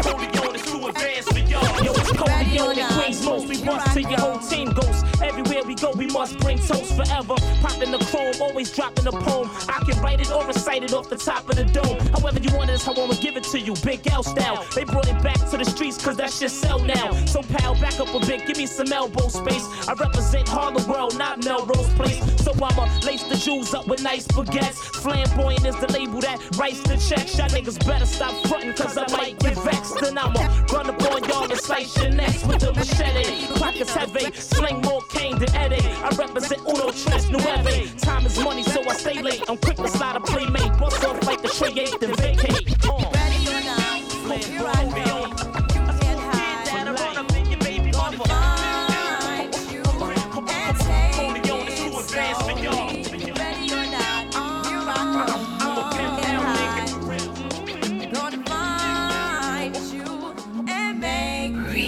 Holy on, it's too advanced for y'all. Yo, it's Holy on in Queens, mostly once till your whole team goes. Everywhere we go, we must bring toast forever. Popping the chrome open. always dropping a poem. I can write it or recite it off the top of the dome. However you want it, that's how I'ma give it to you. Big L style. They brought it back to the streets cause that shit sell now. So pal, back up a bit, give me some elbow space. I represent Harlem World, not Melrose Place. So I'ma lace the Jews up with nice baguettes. Flamboyant is the label that writes the checks. Y'all niggas better stop frontin' cause I might get vexed. Then I'ma run up on y'all and slice your necks with the machete. Pockets heavy, sling more cane than Eddie. I represent Uno Tres Nueve. Time is money so I stay late. I'm quick to slide a playmate. Bust off like the twenty-eighth and vacate. Ready or not, you can't hide. Go find you and take it slowly. Ready or not, you can't hide. Gonna find you and make me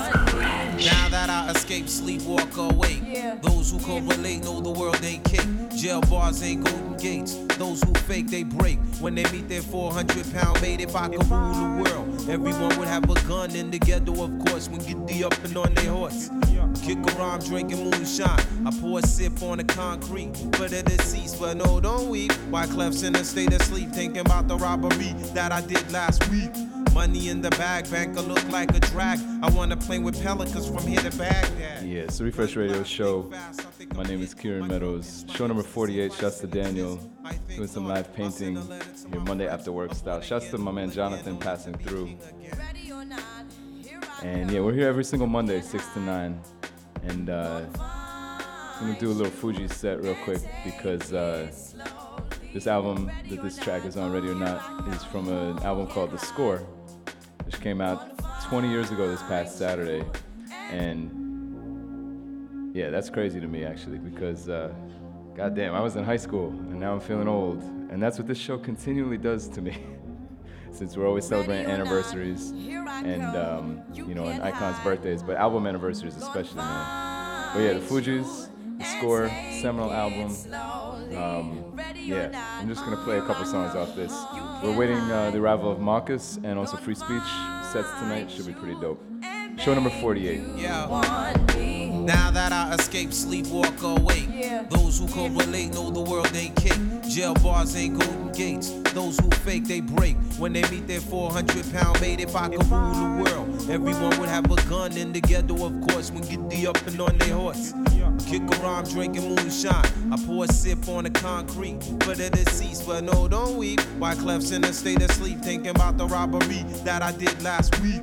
one. Now that I escape, sleep, walk away. Those who correlate know the world ain't kick. Jail bars ain't golden gates. Those who fake, they break. When they meet their four hundred pound mate, if I could rule the world, everyone would have a gun in the ghetto, of course, when get the up and on their horse. Kick around, drinking moonshine. I pour a sip on the concrete for the deceased, but no, don't weep. Wyclef's in a state of sleep, thinking about the robbery that I did last week. Money in the bag, banker look like a drag. I want to play with pelicans from here to Baghdad. Yeah, it's the Refresh Radio Show. My name is Kieran Meadows. Show number forty-eight, shouts to Daniel. Doing some live painting here Monday after work style. Shouts to my man Jonathan passing through. And yeah, we're here every single Monday, six to nine. And uh, I'm going to do a little Fugees set real quick because... Uh, this album that this track is on, Ready or Not, is from an album called The Score, which came out twenty years ago this past Saturday. And yeah, that's crazy to me actually, because uh, goddamn, I was in high school and now I'm feeling old. And that's what this show continually does to me, since we're always celebrating anniversaries and, um, you know, and icons' birthdays, but album anniversaries especially, man. But yeah, the Fugees, The Score, seminal album. Um, yeah, I'm just gonna play a couple songs off this. We're waiting uh, the arrival of Marcus and also Free Speech sets tonight. Should be pretty dope. Show number forty-eight. Yeah. Now that I escape, sleep, walk awake. Yeah. Those who correlate know the world ain't kick. Jail bars ain't golden gates. Those who fake, they break. When they meet their four hundred pound mate, if I could rule the world, everyone would have a gun in the ghetto, of course, when get the up and on their horse. Kick around, drinking moonshine. I pour a sip on the concrete for the deceased, but no, don't weep. Wyclef's in a state of sleep, thinking about the robbery that I did last week.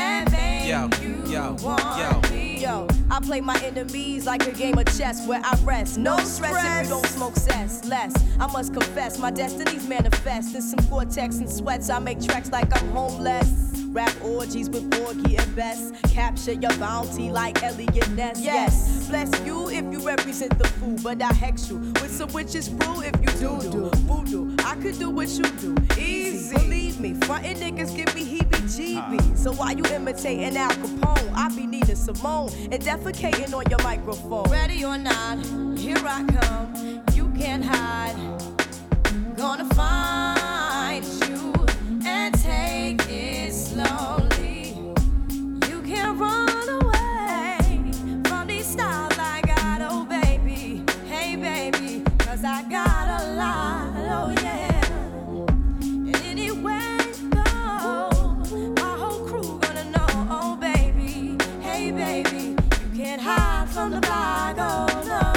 and make yo, you yo, want yo. Me. Yo, I play my enemies like a game of chess where I rest. No, no stress, stress if you don't smoke cess. Less, I must confess, my destiny's manifest. In some cortex and sweats, I make tracks like I'm homeless. Rap orgies with Borgie and Bess. Capture your bounty like Elliot Ness. Yes, bless you if you represent the fool, but I hex you with some witches brew if you do do voodoo. I could do what you do, easy. Believe me, frontin' niggas give me heebie-jeebies. So why you imitating Al Capone? I be needing Simone and defecating on your microphone. Ready or not, here I come. You can't hide. Gonna find you and take it. Slowly, you can run away from these styles I got, oh baby, hey baby, cause I got a lot, oh yeah, and anywhere you go, my whole crew gonna know, oh baby, hey baby, you can't hide from the flag, oh no.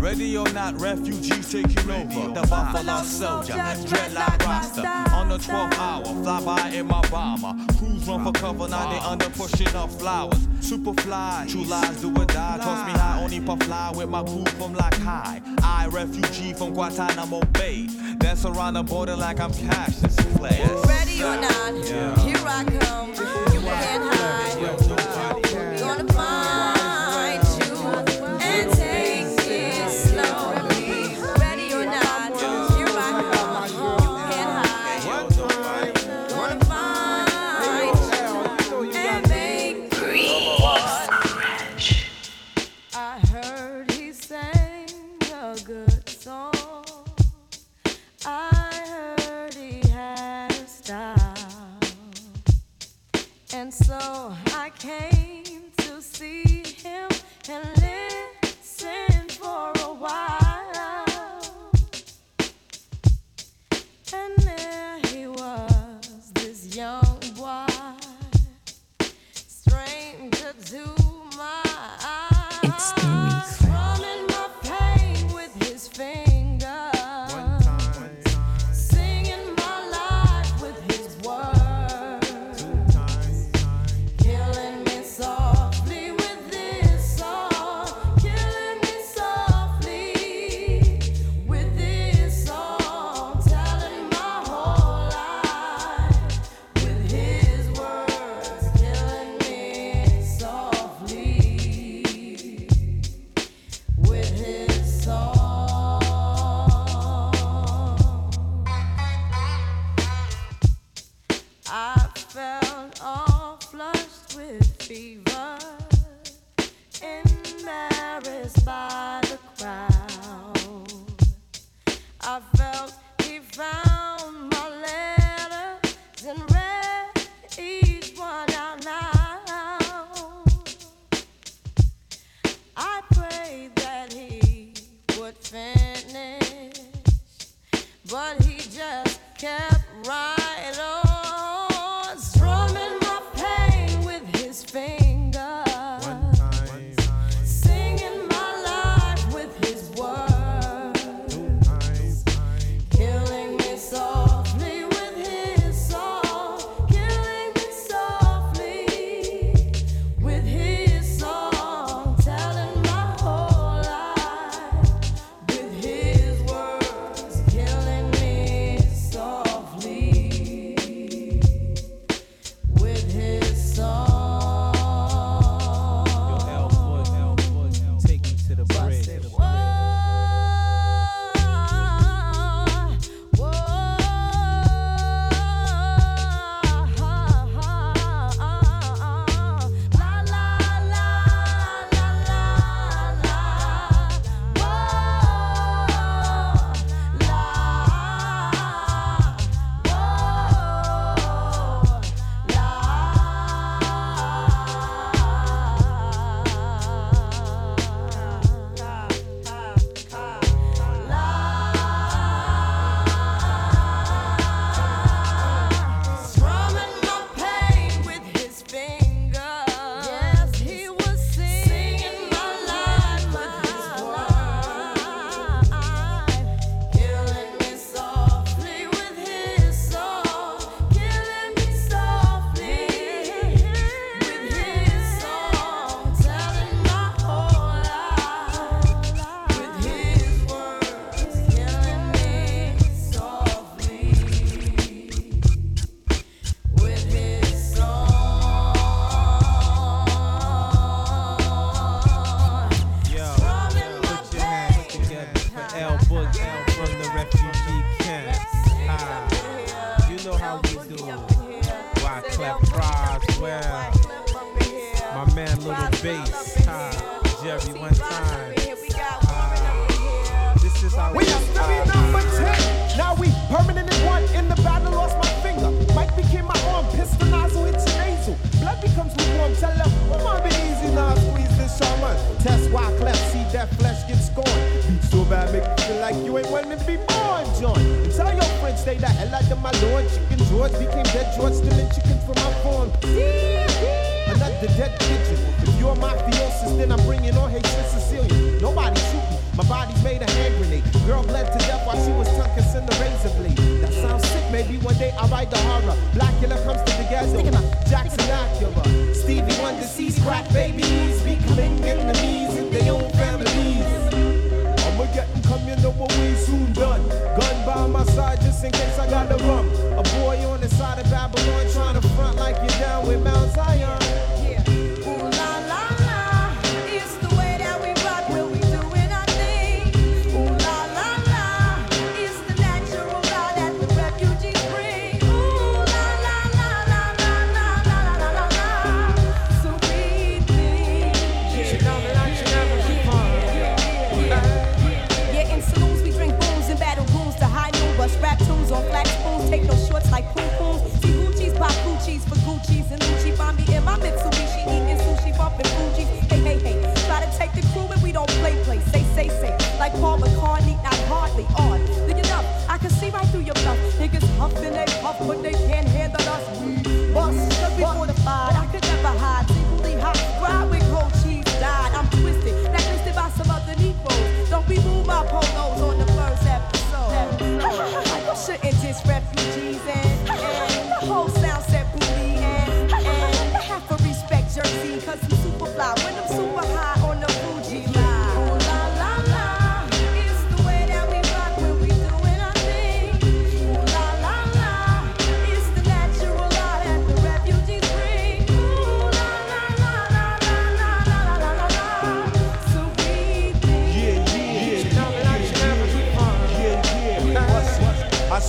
Ready or not, refugees taking over. The Buffalo Soldier, dreadlock roster. On the twelfth hour, fly by in my bomber. Crews run for cover, now they under pushing up flowers. Superfly, true lies do or die. Toss me high, only puff fly with my crew from like high. I, refugee from Guantanamo Bay. Dance around the border like I'm cash. This is class. Ready or not, yeah. Here I come. You can't hide. Gonna find I heard he sang a good song. I heard he had a style. And so I came to see him and listen for a while. And there he was, this young boy, stranger to my eyes. It's the refresh. Drumming my pain with his fingers. One time, one time. Singing my life with his words. Two times, killing me softly with this song. Killing me softly with this song. Telling my whole life with his words. Killing me softly with his song. I felt all flushed with fever, embarrassed by the crowd. I felt he found my letters and read each one out loud. I prayed that he would finish, but he just kept right on, strumming my pain with his fingers. One time, Singing my life with his words. two times, Killing me softly with his song. Killing me softly with his song. Telling my whole life with his words. Killing me softly with his song. Take me to the bridge. Strumming my pain with his fingers. Yes, he was singing, my life with his words. Killing me softly with his song. Killing me softly with his song. Telling my whole life with his words. Killing me softly with his song. Yo, put your hands together for L Boogie from the refugee camp. Ah, you know how we do. Wyclef Fries, well, my man Little Bass, ah, Jerry one time. Ah, this is how we We used to be number ten. Now we permanent in one. In the battle, lost my finger. Mike became my arm. Pistol nozzle hits your nasal. Blood becomes lukewarm. Tell her, come on, be easy now. Squeeze this on run. Test why cleft. See that flesh get scorned. Beat so bad, make you feel like you ain't wanting to be born, John. And tell your friends, stay the hell out of my lord. Chicken George became dead George, stealing chickens from my farm. Another dead pigeon. If you're my theosis, then I'm bringing on hatred, Sicilian. Nobody shoot me. My body made a hand grenade. Girl bled to death while she was tongue kissing in the razor blade. That sounds sick, maybe one day I'll write the horror. Blackula comes to the ghetto. Jackson Acura. Stevie Wonder sees crack babies becoming enemies in their own families. I'ma get them coming over, we soon done. Gun by my side just in case I gotta run. A boy on the side of Babylon trying to front like you're down with Mount Zion. Ooh la la la, it's the way that we rock when we doing our thing. Ooh la la la, it's the natural law that the refugees bring. Ooh la la la la la la la la la la, so we think. She never, she never, she Paul McCartney, not hardly odd. Look it up, I can see right through your bluff. Niggas huff and they puff, but they can't handle us. We bust, should be fortified. I could never hide, secretly hot. Ride with cold cheese, died. I'm twisted, blacklisted by some other Negroes. Don't be moved by polos on the first episode. You shouldn't diss refugees and, and the whole sound set booty and, and half a respect jersey, cause I'm super fly when I'm super high on the Fugees.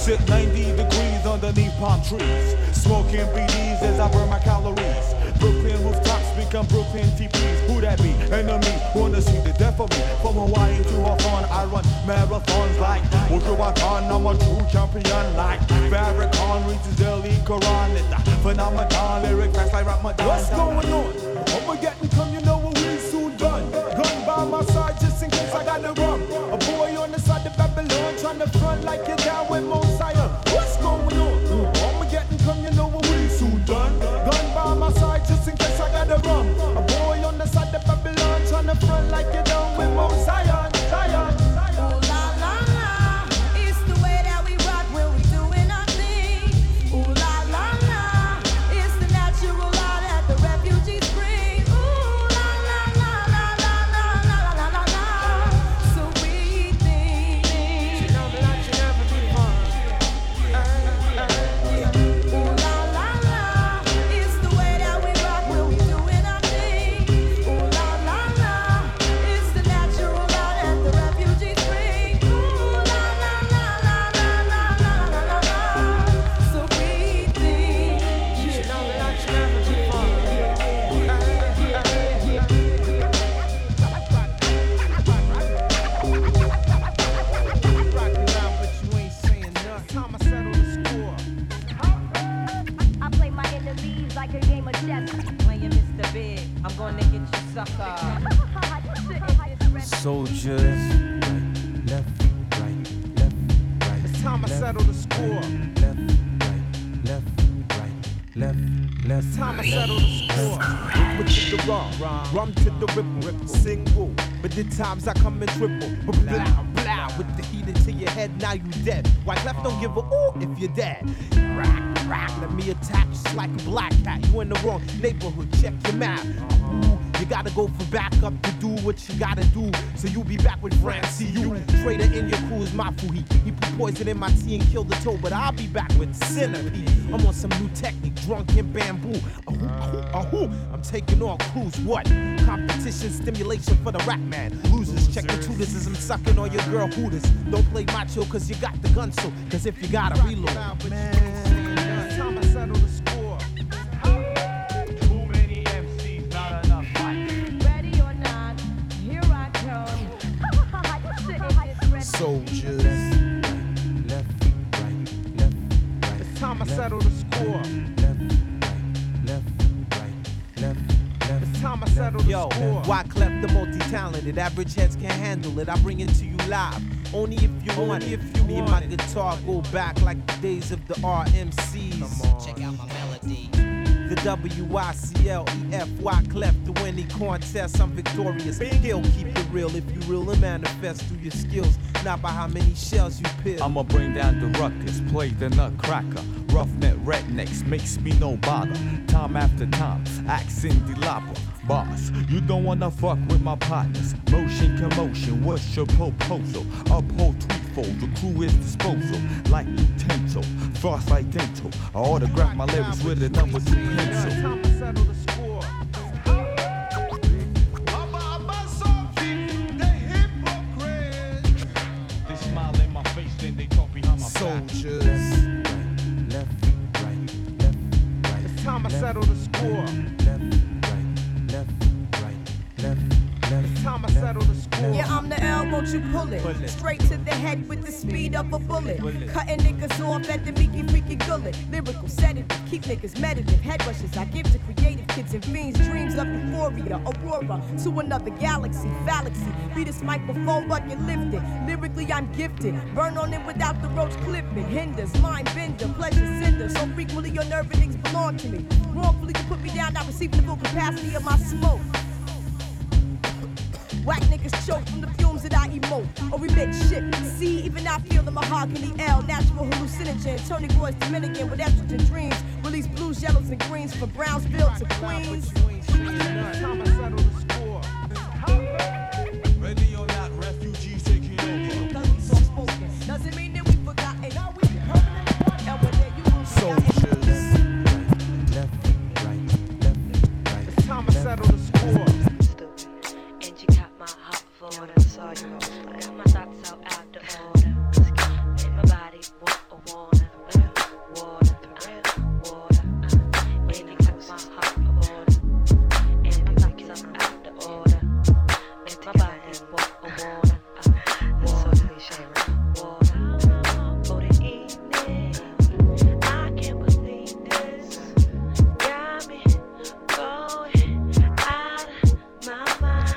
Sit ninety degrees underneath palm trees, smoking B Ds as I burn my calories. Brooklyn rooftops become Brooklyn T Ps. Who that be? Enemies wanna see the death of me. From Hawaii to Hawthorne, I run marathons like Ojo Akan. I'm a true champion like Farrakhan reads the Delhi Quran. It's a phenomenon, lyric fast like Ramadan. What's going on? Over getting come, you know what we soon done. Gun by my side just in case I gotta run. A boy on the side of Babylon trying to front like you're down with most. What's going on? I'ma getting come, you know what we soon done. Gun by my side just in case I gotta run. A boy on the side of Babylon trying to front like you done with Mount Zion, Zion. Times I come in triple, but blah, blah, with the heat into your head, now you dead. Wyclef don't give a ooh if you're dead. Rock, rock, let me attack just like a black cat. You in the wrong neighborhood, check your map. Ooh, you gotta go for backup to do what you gotta do, so you be back with Frank C U. Traitor in your crew is my fuhi. He put poison in my tea and killed the toe, but I'll be back with centipede. I'm on some new technique, drunk in bamboo. Ahoo, I'm taking all crews, what? Competition, stimulation for the rap man. Losers, check the tutors as I'm sucking on your girl hooters. Don't play macho cause you got the gun, so cause if you gotta reload. Man, time I settle the score. Too many M Cs, not enough fighting. Ready or not, here I come. Soldiers, left, right, left, right. It's time I settle the score. Yo, Wyclef the multi-talented, average heads can't handle it. I bring it to you live, only if you want it. Me and my guitar go back like the days of the R M Cs. Check out my melody. The W Y C L E F, Wyclef, the winning contest, I'm victorious. He'll keep it real if you real and manifest through your skills, not by how many shells you peel. I'ma bring down the ruckus, play the nutcracker. Roughneck rednecks makes me no bother. Time after time, axing the lopper. Boss, you don't wanna fuck with my partners. Motion commotion, what's your proposal? Uphold threefold, the crew is disposal. Like utensil, frost like dental. I autograph my lyrics with a number two pencil. Settle the score. Left, right, left, right, left, left. It's time I settle the score. Yeah, I'm the L, won't you pull it? Pull it. Straight to the head with the speed of a bullet. bullet. Cutting niggas off at the meaky, freaky gullet. Lyrical sedative, keep niggas meditative. Head rushes I give to creative kids and fiends. Dreams of euphoria, aurora, to another galaxy, fallacy. Be this microphone bucket lifted. Lyrically, I'm gifted. Burn on it without the roach clipping. Hinders, mind bender, pleasure cinder. So frequently your nerve and things belong to me. Wrongfully you put me down, not receiving the full capacity of my smoke. Whack niggas choke from the fumes that I emote. Or we make shit. See, even I feel the mahogany L. Natural hallucinogen. Tony Boy's Dominican with estrogen dreams. Release blues, yellows, and greens from Brownsville to Queens. Time I settle the score. Ready or not, refugees taking over. Doesn't mean that we forgot. And all we heard. Soldiers. Left, right, left, right. It's time I settle the score. Saw you I got my thoughts out out the order. Made my body want a water, water, water. When I got my heart a water, and my thoughts out out the order. Made my body want a water, water, water. For the evening, I can't believe this. Got me going out of my mind.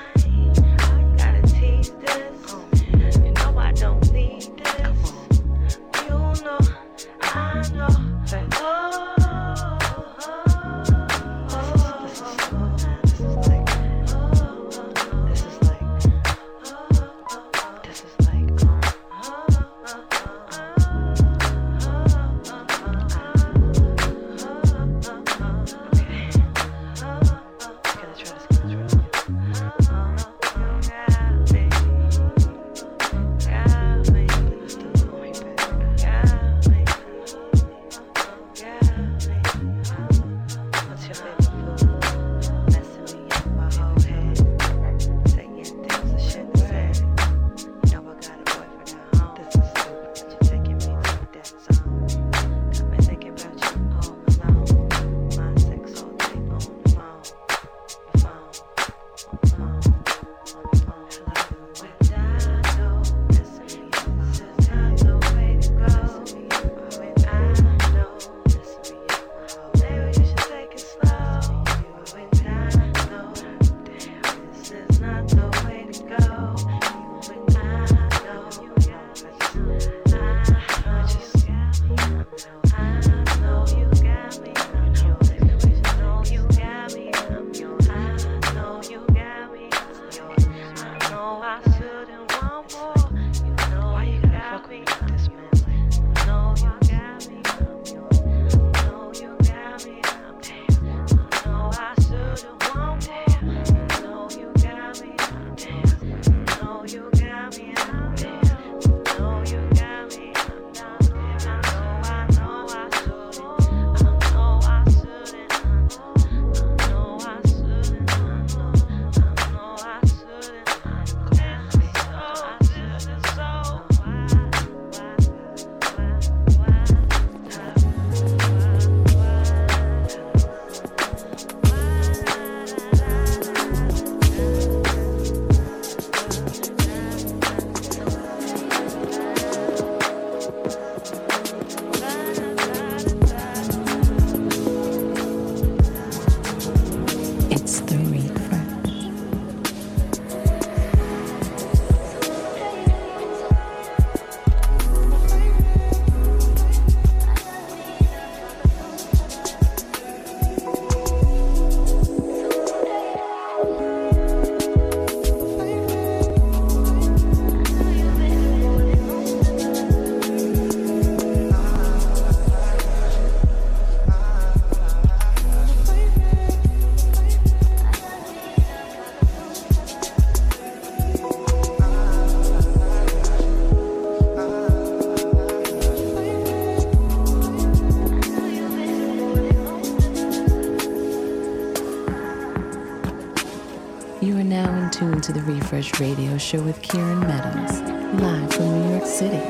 To the Refresh Radio Show with Kieran Meadows, live from New York City.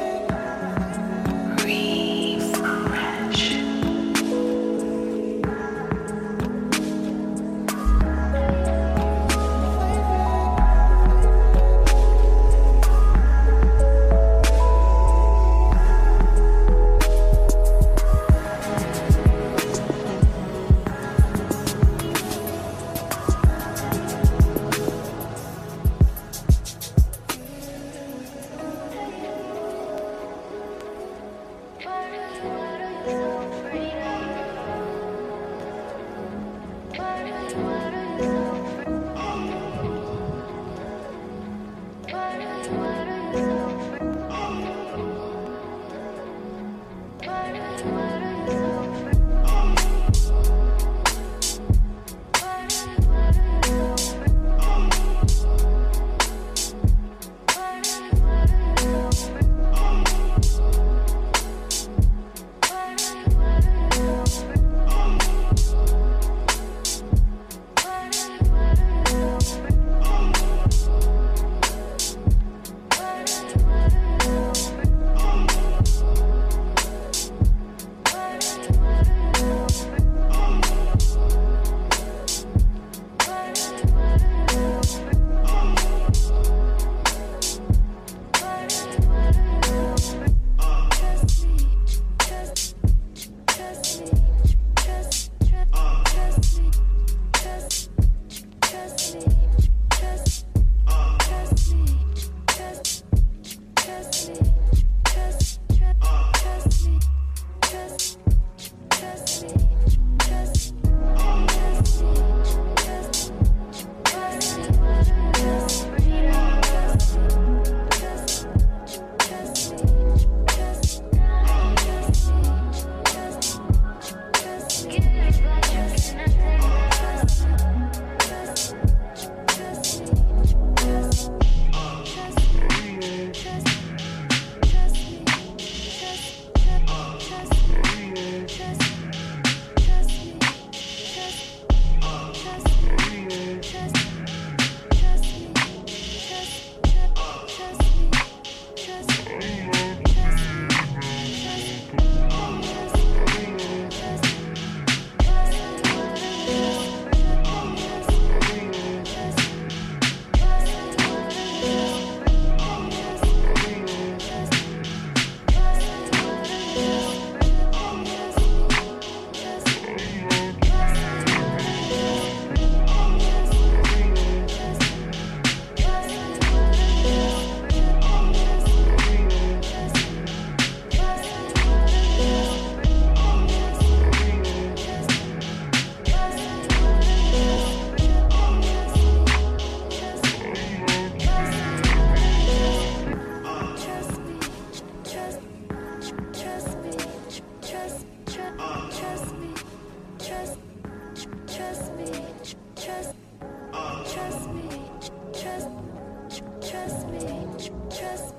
Refresh.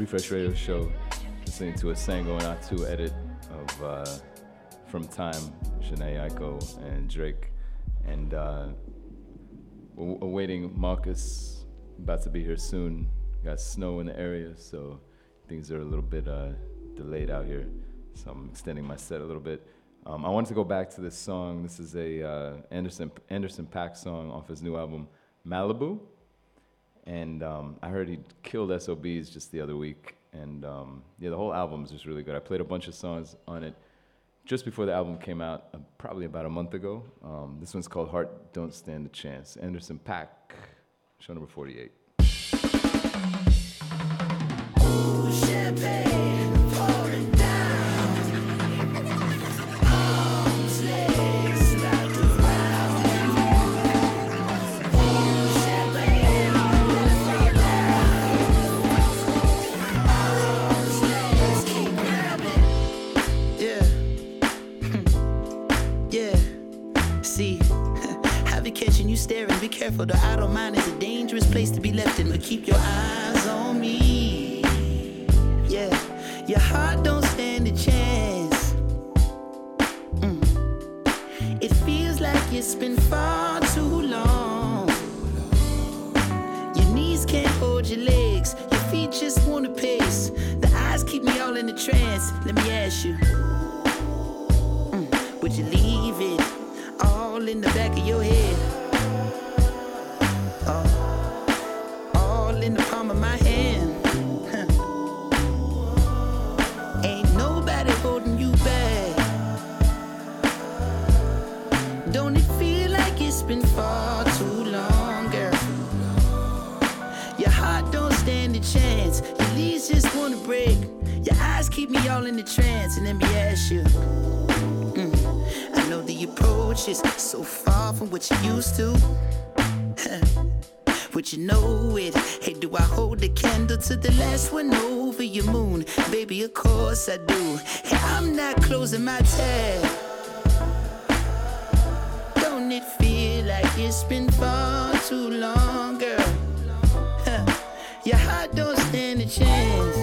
Refresh Radio Show, listening to a Sango and Atu edit of uh, From Time, Shanae Aiko and Drake, and uh, we're awaiting Marcus, about to be here soon. Got snow in the area, so things are a little bit uh, delayed out here, so I'm extending my set a little bit. Um, I wanted to go back to this song. This is a uh, Anderson Anderson .Paak song off his new album, Malibu. And um, I heard he killed S O Bs just the other week. And um, yeah, the whole album is just really good. I played a bunch of songs on it just before the album came out, uh, probably about a month ago. Um, this one's called Heart Don't Stand a Chance. Anderson .Paak, show number forty-eight. Oh, champagne. Staring, be careful, the idle mind is a dangerous place to be left in, but keep your eyes on me. Yeah, your heart don't stand a chance. Mm. It feels like it's been far too long. Your knees can't hold your legs, your feet just wanna pace. The eyes keep me all in a trance. Let me ask you, mm, would you leave it all in the back of your head? Oh, all in the palm of my hand. Ain't nobody holding you back. Don't it feel like it's been far too long, girl? Your heart don't stand a chance. Your knees just wanna break. Your eyes keep me all in the trance. And let me ask you, mm, I know the approach is so far from what you used to. Would you know it? Hey, do I hold the candle to the last one over your moon? Baby, of course I do. Hey, I'm not closing my tab. Don't it feel like it's been far too long, girl? Huh. Your heart don't stand a chance.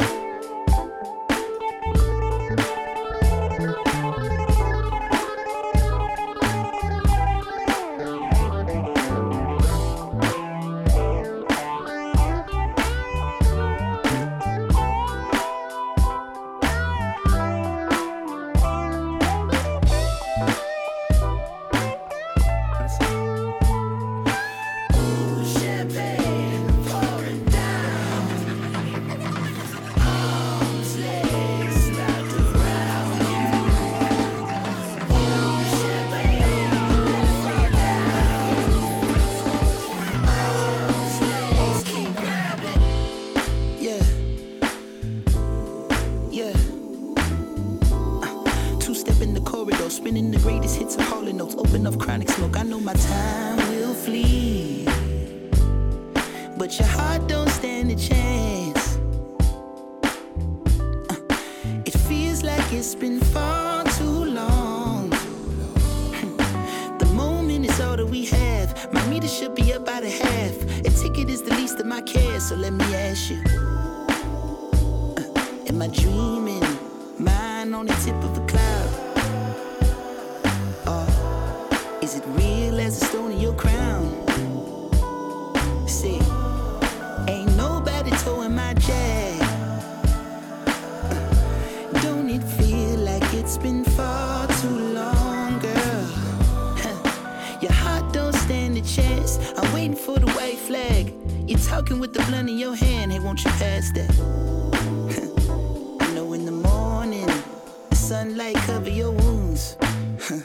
friends,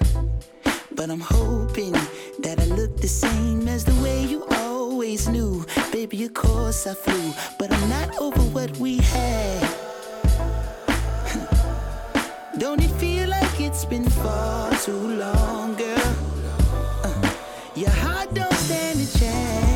but I'm hoping that I look the same as the way you always knew. Baby, of course I flew, but I'm not over what we had. Don't it feel like it's been far too long, girl? Uh, your heart don't stand a chance.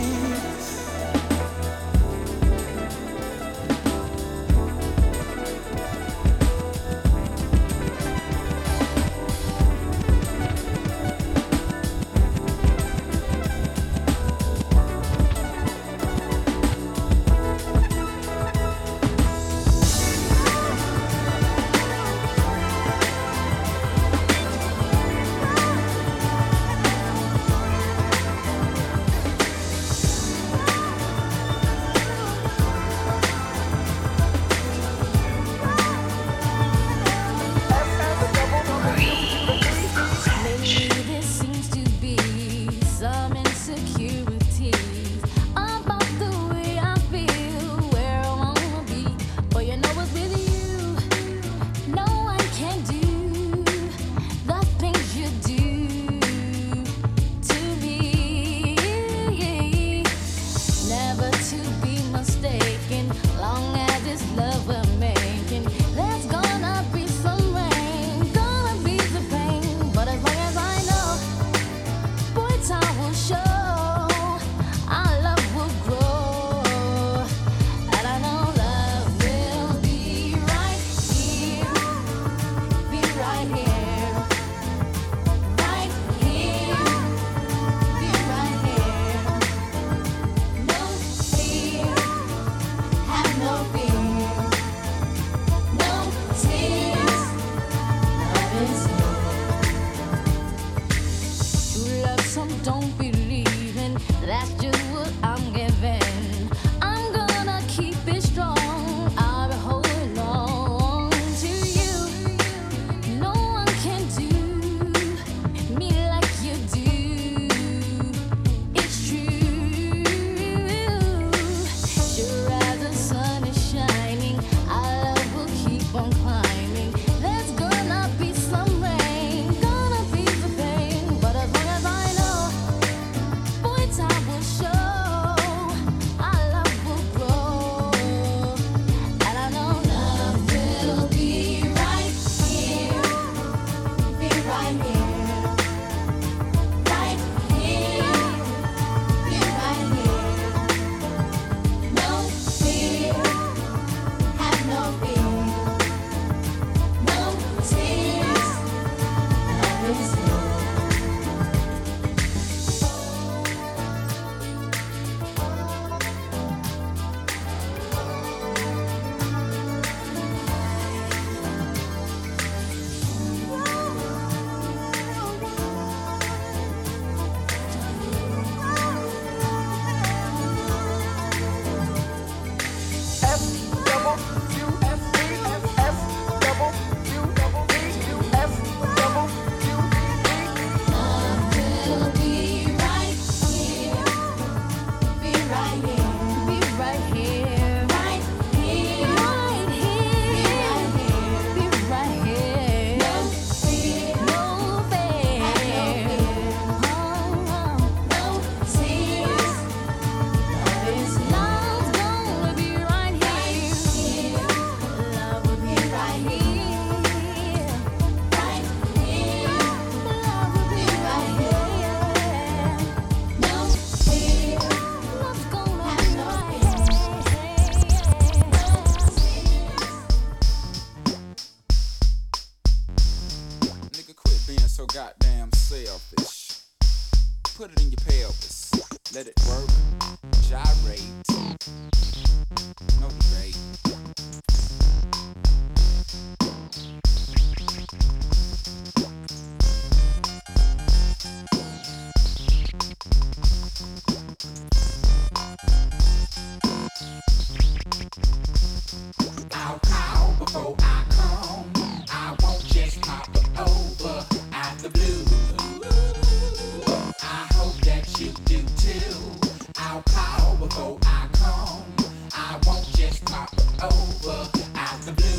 Over out the blue.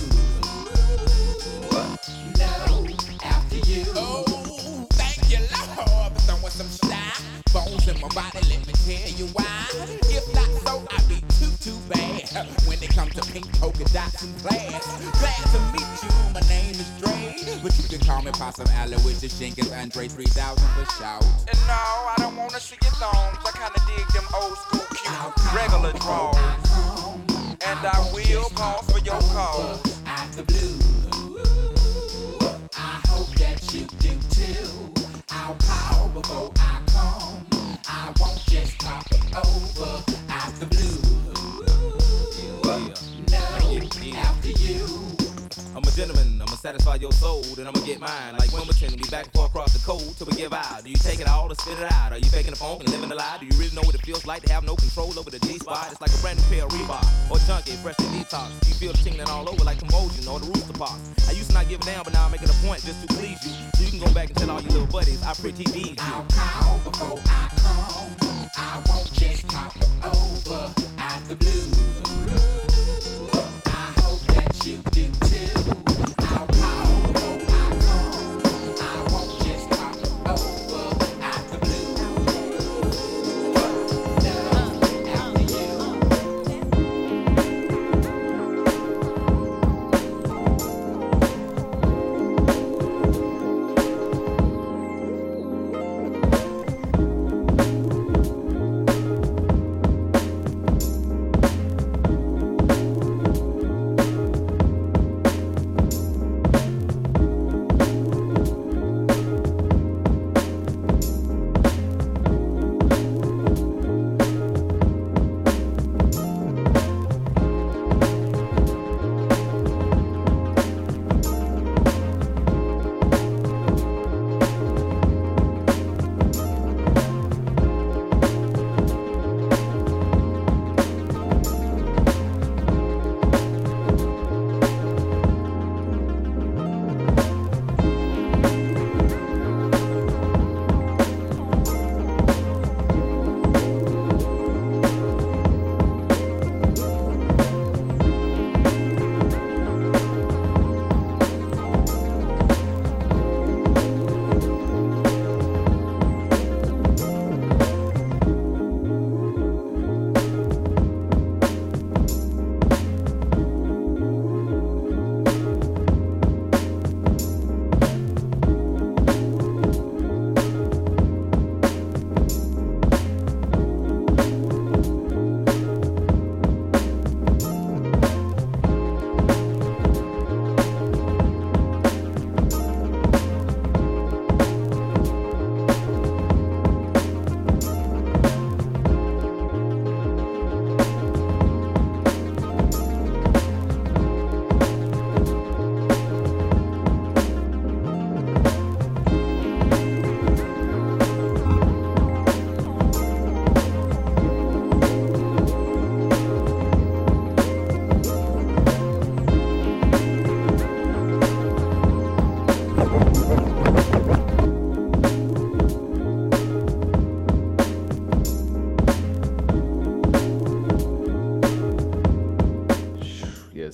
No, Isabella with the Jenkins, Andre three thousand for shout. And no, I don't wanna see your thongs. I kinda dig them old school cute regular draws. And I will call for your call. Out the blue. I hope that you do too. I'll power before I come. I won't just pop it over. Out the blue. No, after you. I'm a gentleman, I'ma satisfy your soul, then I'ma get mine. Like Wilmington, we back and forth across the cold till we give out. Do you take it all or spit it out? Are you faking the phone and living the lie? Do you really know what it feels like to have no control over the G-spot? It's like a brand new pair of Reebok or junkie, freshly detox. You feel the tingling all over like commotion or the rooster box. I used to not give a damn, but now I'm making a point just to please you. So you can go back and tell all your little buddies I pretty need you. I'll call before I come. I won't just pop over out the blue. I hope that you do too.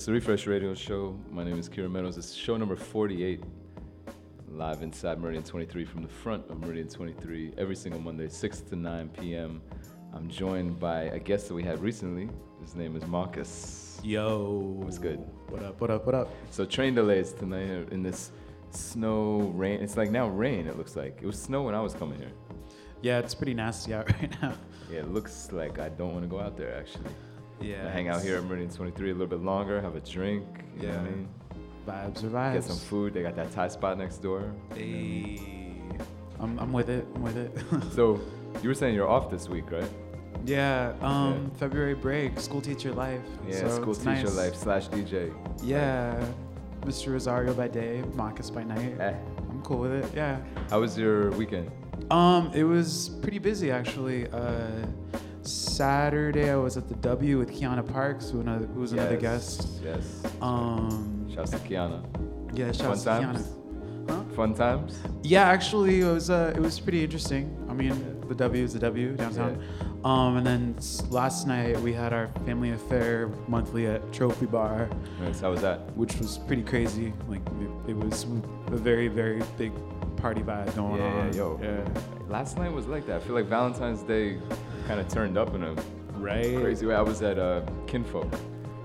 The Refresh Radio Show. My name is Kieran Meadows. It's show number forty-eight, live inside Meridian twenty-three from the front of Meridian twenty-three every single Monday, six to nine p.m. I'm joined by a guest that we had recently. His name is Marcus. Yo. What's good? What up, what up, what up? So train delays tonight in this snow, rain. It's like now rain, it looks like. It was snow when I was coming here. Yeah, it's pretty nasty out right now. Yeah, it looks like I don't want to go out there, actually. Yeah, I hang out here at Meridian twenty-three a little bit longer, have a drink, you yeah. know what I mean? Vibes are vibes. Get some food, they got that Thai spot next door. Hey, I'm I'm with it, I'm with it. So, you were saying you're off this week, right? Yeah, um, yeah. February break, school teacher life. Yeah, so school teacher nice. life slash D J. Yeah, right. Mister Rosario by day, Marcus by night. Eh. I'm cool with it, yeah. How was your weekend? Um, it was pretty busy, actually. Uh, Saturday I was at the W with Kiana Parks, who, another, who was yes, another guest. Yes. Um, shouts to Kiana. Yeah, shouts to Kiana. Huh? Fun times? Yeah, actually it was uh, it was pretty interesting. I mean, the W is the W downtown. Yeah. Um, and then last night we had our family affair monthly at Trophy Bar. Nice. How was that? Which was pretty crazy. Like it, it was a very very big party vibe going yeah, on. Yeah, yo. Yeah. Last night was like that. I feel like Valentine's Day kind of turned up in a right. crazy way. I was at uh, Kinfolk.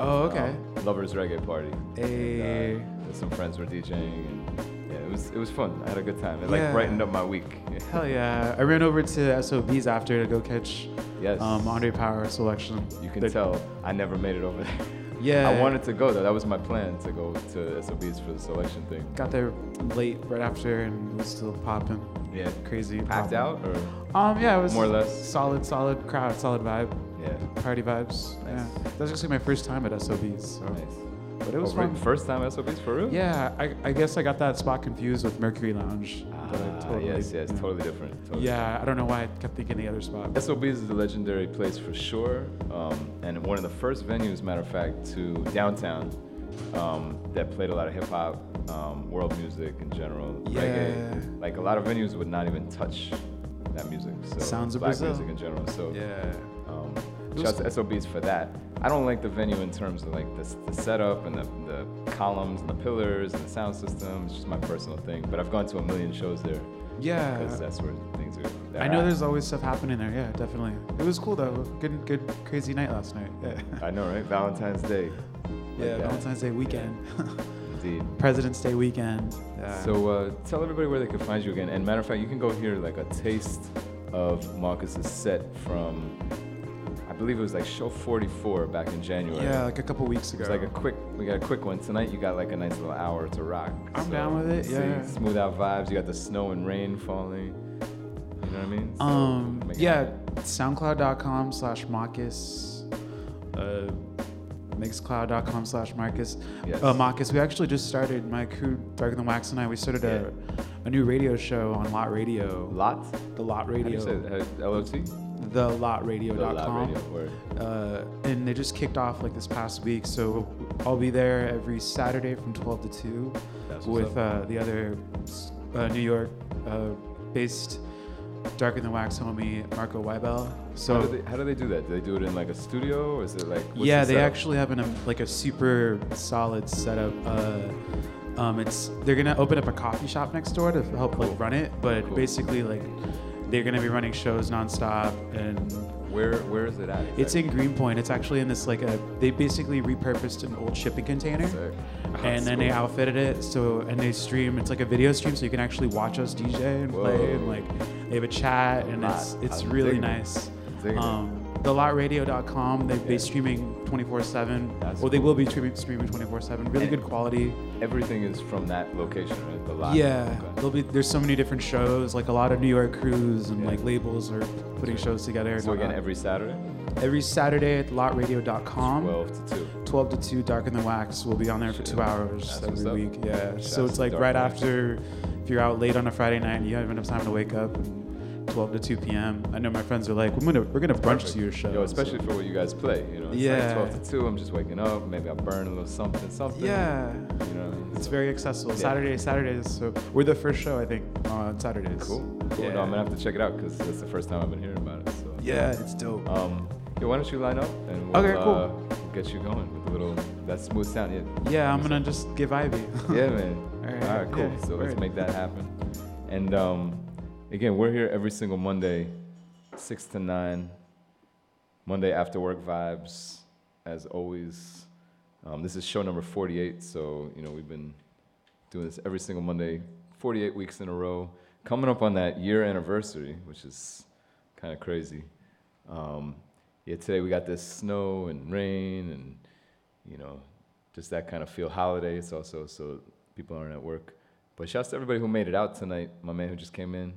Oh, okay. Um, Lovers Reggae Party. Hey. And, uh, some friends were DJing. And, yeah, it was it was fun. I had a good time. It yeah. like brightened up my week. Hell yeah! I ran over to S O Bs after to go catch yes. um, Andre Power selection. You can the, tell I never made it over there. Yeah. I wanted to go though. That was my plan, to go to S O Bs for the selection thing. Got there late right after and was still popping. Yeah. Crazy. Packed poppin'. out or? Um yeah, it was more or less solid, solid crowd, solid vibe. Yeah. Party vibes. Nice. Yeah. That was actually my first time at S O Bs. So. Nice. But it was oh, fun. First time S O Bs for real? Yeah. I, I guess I got that spot confused with Mercury Lounge. Ah, totally, yes, yes. You know, totally different. Totally yeah. Different. I don't know why I kept thinking the other spot. S O Bs is a legendary place for sure. Um, and one of the first venues, matter of fact, to downtown um, that played a lot of hip hop, um, world music in general, yeah. reggae. Like a lot of venues would not even touch that music. So Sounds of Black Brazil. music in general. So yeah. Um, shout out to S O Bs for that. I don't like the venue in terms of like the, the setup and the, the columns and the pillars and the sound system. It's just my personal thing. But I've gone to a million shows there. Yeah. Because that's where things are. I know at. There's always stuff happening there. Yeah, definitely. It was cool though. Good, good, crazy night last night. Yeah. I know, right? Valentine's Day. Like yeah, that. Valentine's Day weekend. Indeed. President's Day weekend. Yeah. So uh, tell everybody where they can find you again. And matter of fact, you can go hear like a taste of Marcus's set from. I believe it was like show forty-four back in January. Yeah, like a couple weeks ago. It's like a quick, we got a quick one tonight. You got like a nice little hour to rock. I'm so down with it. Yeah, see, smooth out vibes. You got the snow and rain falling. You know what I mean? So um, yeah, soundcloud dot com slash Marcus, uh, mixcloud dot com slash Marcus. Yes. Uh, Marcus, we actually just started, my crew, Darker Than Wax and I, we started yeah. a, a new radio show on Lot Radio. Lot? The Lot Radio. How do you say that? L O T? The lot radio dot com, uh, and they just kicked off like this past week. So I'll be there every Saturday from twelve to two with uh, the other uh, New York uh, based Darker Than Wax homie Marco Weibel. So how do, they, how do they do that? Do they do it in like a studio, or is it like? What's yeah, the they actually have an, um, like a super solid setup. Uh, um, it's they're gonna open up a coffee shop next door to help cool. like run it, but cool. basically like. They're gonna be running shows nonstop, and where where is it at? Exactly? It's in Greenpoint. It's actually in this like a they basically repurposed an old shipping container, exactly. oh, and then cool. they outfitted it. So and they stream. It's like a video stream, so you can actually watch us D J and Whoa. play, and like they have a chat, and Lot. it's it's I'm really nice. It. Um, the lot radio dot com. They've yeah. been streaming twenty-four seven. Well, cool. they will be streaming streaming twenty-four seven. Really and good quality. Everything is from that location, right? The lot. Yeah, okay. There'll be there's so many different shows. Like a lot of New York crews and yeah. like labels are putting so, shows together. So again, every Saturday. Every Saturday at lot radio dot com. twelve to two. twelve to two. Darker Than Wax. We'll be on there Shit. for two hours That's every week. Up. Yeah. That's so it's like right wax. after, if you're out late on a Friday night, you don't have enough time to wake up. And, twelve to two p.m. I know my friends are like, we're gonna we're gonna brunch Perfect. to your show. Yo, especially so. for what you guys play, you know. It's yeah. like twelve to two. I'm just waking up. Maybe I burn a little something, something. Yeah. You know. It's so, very accessible. Yeah. Saturday, Saturdays. So we're the first show I think on Saturdays. Cool. Cool. Yeah. No, I'm gonna have to check it out because it's the first time I've been hearing about it. So. Yeah, it's dope. Um, yo, why don't you line up and we'll okay, cool. uh, get you going with a little that smooth sound. Yeah. Yeah, I'm gonna just give Ivy. yeah, man. All right. All right. Cool. Yeah, so word. let's make that happen. And um. Again, we're here every single Monday, six to nine, Monday after work vibes, as always. Um, this is show number forty-eight, so you know we've been doing this every single Monday, forty-eight weeks in a row. Coming up on that year anniversary, which is kind of crazy. Um, yeah, today we got this snow and rain and you know, just that kind of feel. Holiday, it's also so people aren't at work. But shouts to everybody who made it out tonight, my man who just came in.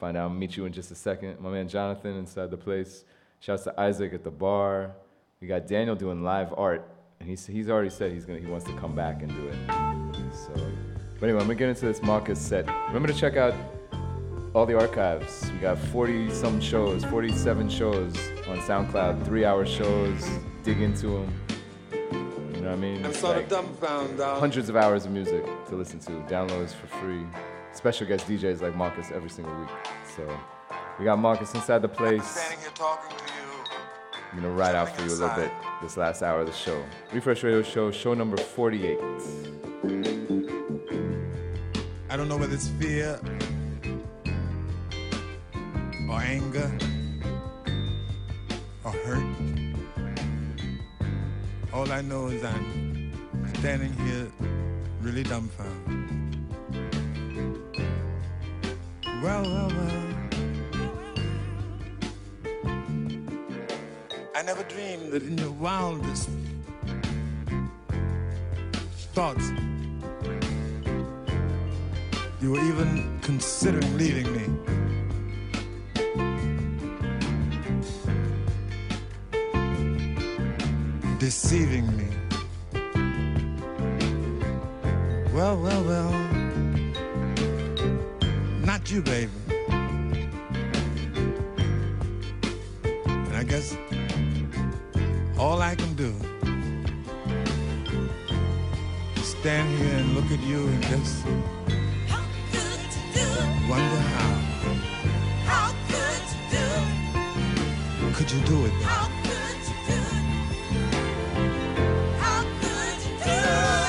Find out, I'll meet you in just a second. My man Jonathan inside the place. Shouts to Isaac at the bar. We got Daniel doing live art, and he's he's already said he's gonna he wants to come back and do it. So, but anyway, I'm gonna get into this Marcus set. Remember to check out all the archives. We got forty some shows, forty-seven shows on SoundCloud, three-hour shows. Dig into them. You know what I mean? It's like hundreds of hours of music to listen to. Downloads for free. Special guest D Js like Marcus every single week. So we got Marcus inside the place. I'm gonna ride out for you a little bit this last hour of the show. Refresh Radio Show, show number forty-eight. I don't know whether it's fear or anger or hurt. All I know is I'm standing here really dumbfounded. Well, well, well. I never dreamed that in your wildest thoughts you were even considering leaving me. Deceiving me. Well, well, well. Not you, baby. And I guess all I can do is stand here and look at you and just wonder how. How could you do it? Could you do it? How could you do it? How could you do it to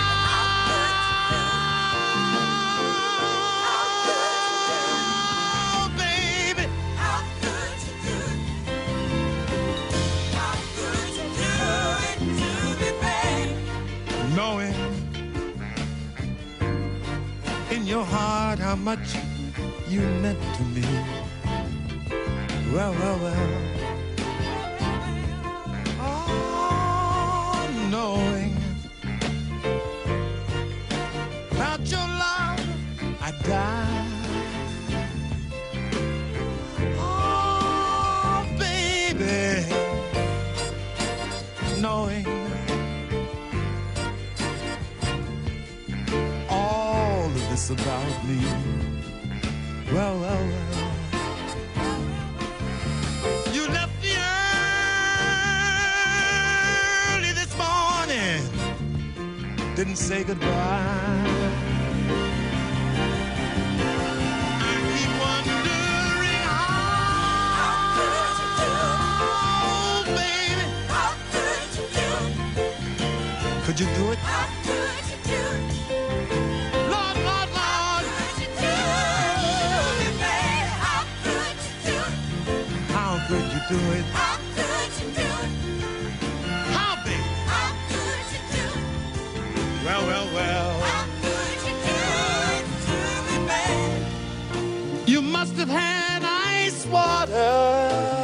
me? How could you do it? How could you do it? Oh, baby. How could you do it? How could you do it to me, baby? Knowing your heart how much you meant to me. Well, well, well. Oh, knowing without your love I die. Oh, baby, knowing about me. Well, well, well. You left me early this morning. Didn't say goodbye. I keep wondering how. How could you do it? Oh, baby. How could you do it? Could you do it? How could you do it? How could you do it? How could you do it? How big? How could you do it? Well, well, well. How could you do it to me, babe? You must have had ice water.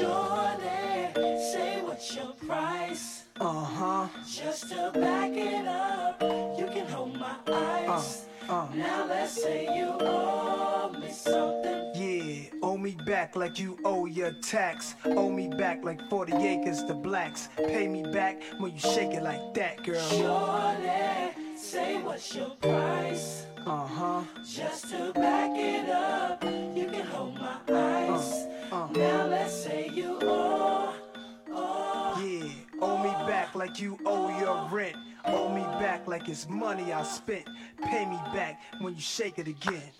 Shorty, say what's your price? Uh-huh. Just to back it up, you can hold my eyes. Uh, uh. Now let's say you owe me something. Yeah, owe me back like you owe your tax. Owe me back like forty acres to blacks. Pay me back when you shake it like that, girl. Shorty, say what's your price? Uh-huh. Just to back it up, you can hold my eyes. Uh, uh. Now let's say you owe, owe. Yeah, owe me back like you owe your rent. Owe me back like it's money I spent. Pay me back when you shake it again.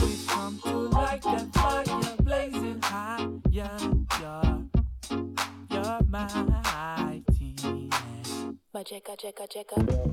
We've come to light that fire blazing high, yeah, you're, you're my team. But checka, checka, checka.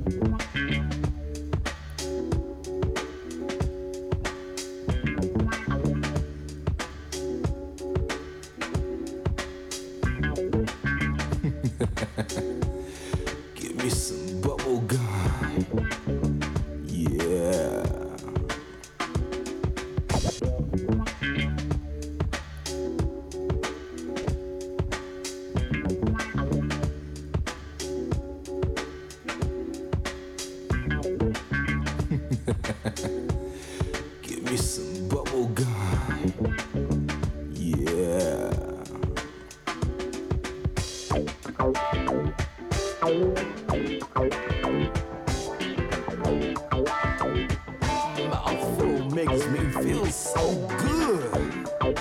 feels so good.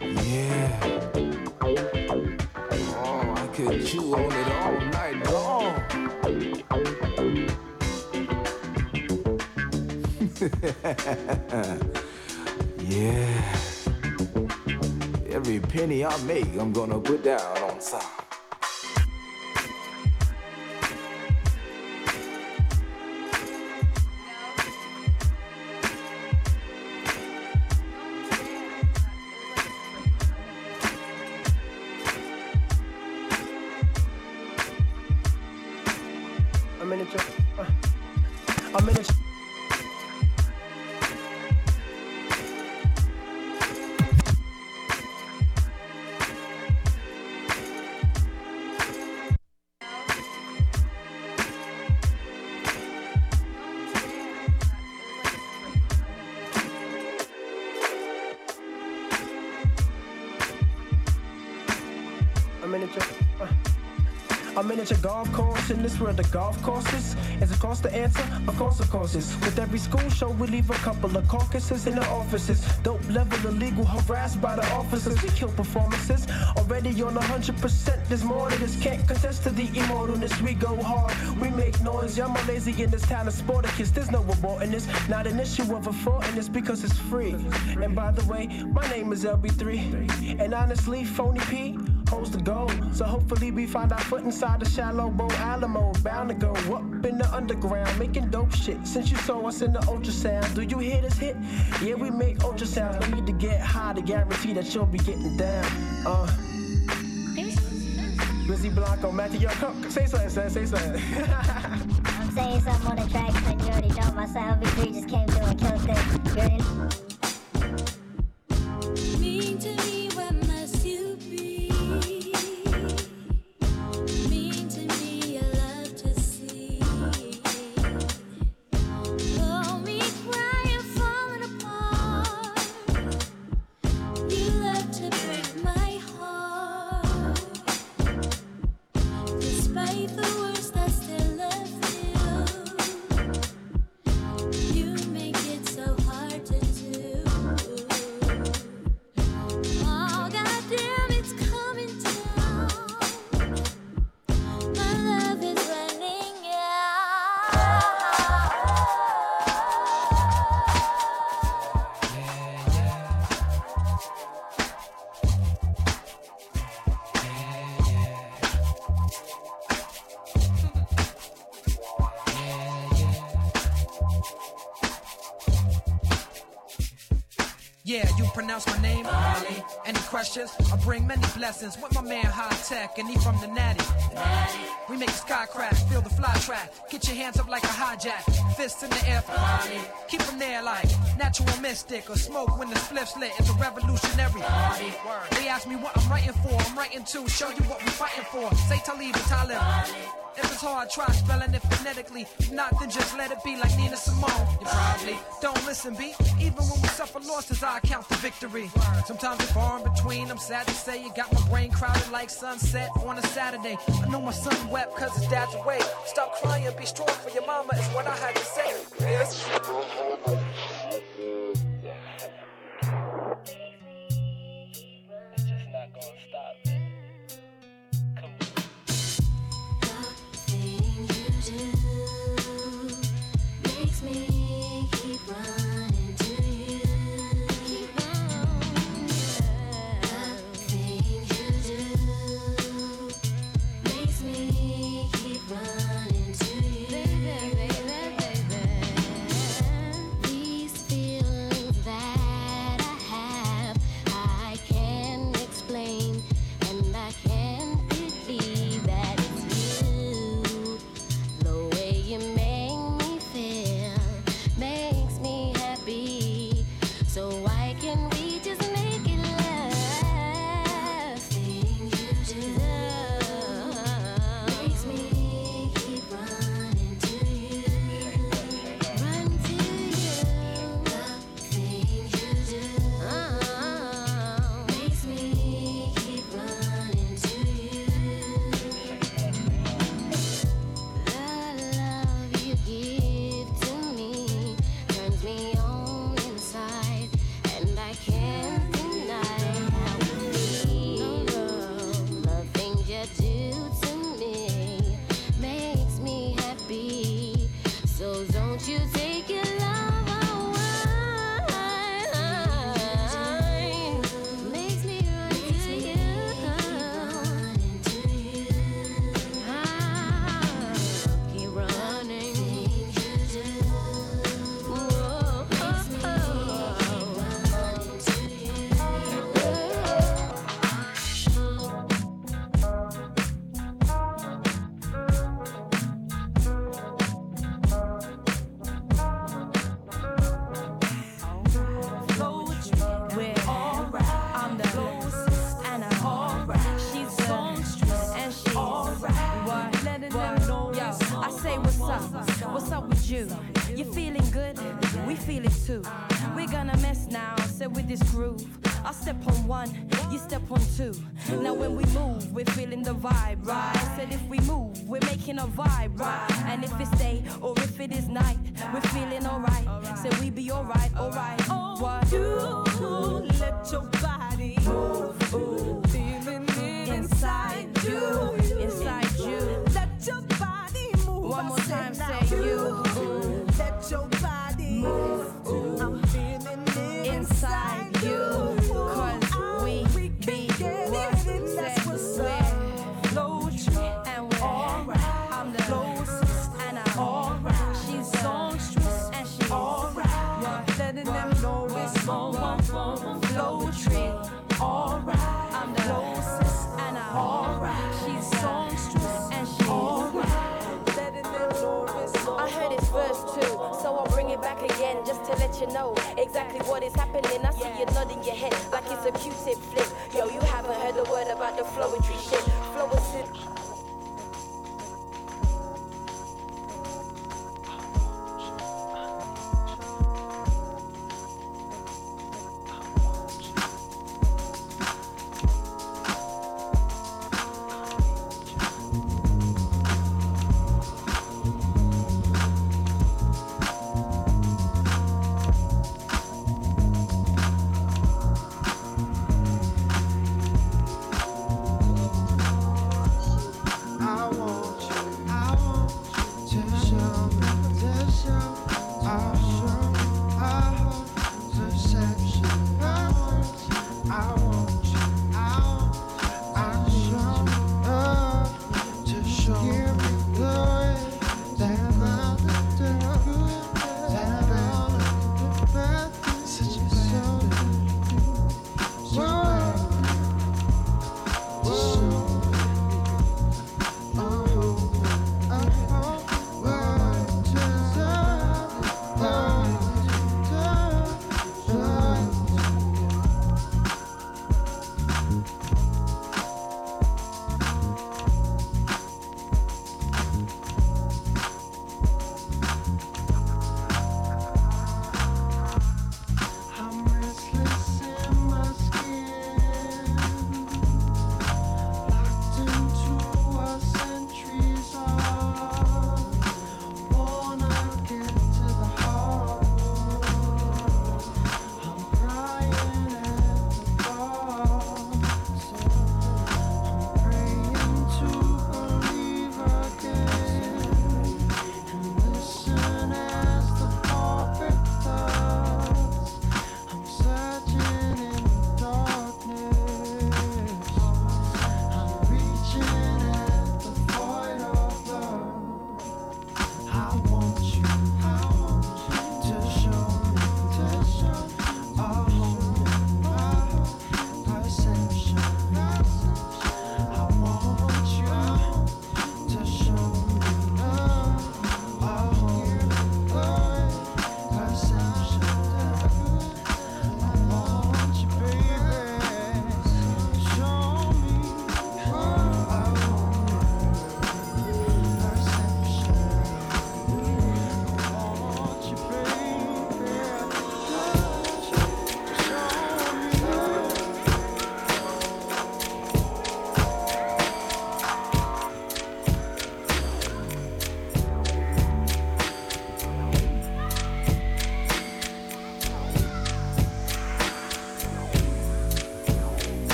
Yeah. Oh, I could chew on it all night long. Yeah. Every penny I make, I'm gonna put down on top. A golf course in this world, the golf courses is a cost to answer, a cost of courses. With every school show, we leave a couple of caucuses in the offices. Dope level illegal, harassed by the officers. We kill performances already on one hundred percent. There's more to this, can't contest to the immortalness. We go hard, we make noise. Y'all more lazy in this town of Spartacus. There's no reward in this, not an issue of a fraud in this because it's free. And by the way, my name is L B three, and honestly, Phony P. To go. So hopefully we find our foot inside the shallow bow Alamo, bound to go up in the underground, making dope shit. Since you saw us in the ultrasound, do you hear this hit? Yeah, we make ultrasounds. No need to get high to guarantee that you'll be getting down. Uh, Lizzie Blanco, Matthew, come say something, son, say something. I'm saying something on the track, but you already know my son. L B three just came through and killed things. You're in. Yeah, you pronounce my name, Molly. Any questions? I bring many blessings with my man High Tech, and he from the Natty. Natty. We make the sky crack, feel the fly track. Get your hands up like a hijack, fists in the air for Molly. Keep them there like natural mystic or smoke when the spliff's lit. It's a revolutionary. Molly. They ask me what I'm writing for. I'm writing to show you what we're fighting for. Say Talib and Talib. Molly. If it's hard, try spelling it phonetically. If not, then just let it be like Nina Simone. You probably don't listen, B. Even when we suffer losses, I count the victory. Sometimes it's far in between. I'm sad to say you got my brain crowded like sunset on a Saturday. I know my son wept because his dad's away. Stop crying, be strong for your mama is what I had to say. Yes. It's just not gonna stop. Give to me, turns me on inside. is you. You're feeling good, we feel it too. We're gonna mess now, so with this groove. I step on one, you step on two. Now when we move, we're feeling the vibe, right? Said if we move, we're making a vibe, right? And if it's day or if it is night, we're feeling alright. So we be alright, alright. Oh, what? You let your body move, ooh. Feeling it inside you, inside you. Let your body move. One more time, say you. Ooh. Let your body move, ooh. I'm feeling it inside you. Again, just to let you know exactly what is happening. I see you nodding your head like it's a Q-tip flip. Yo, you haven't heard a word about the flowetry shit. Flow is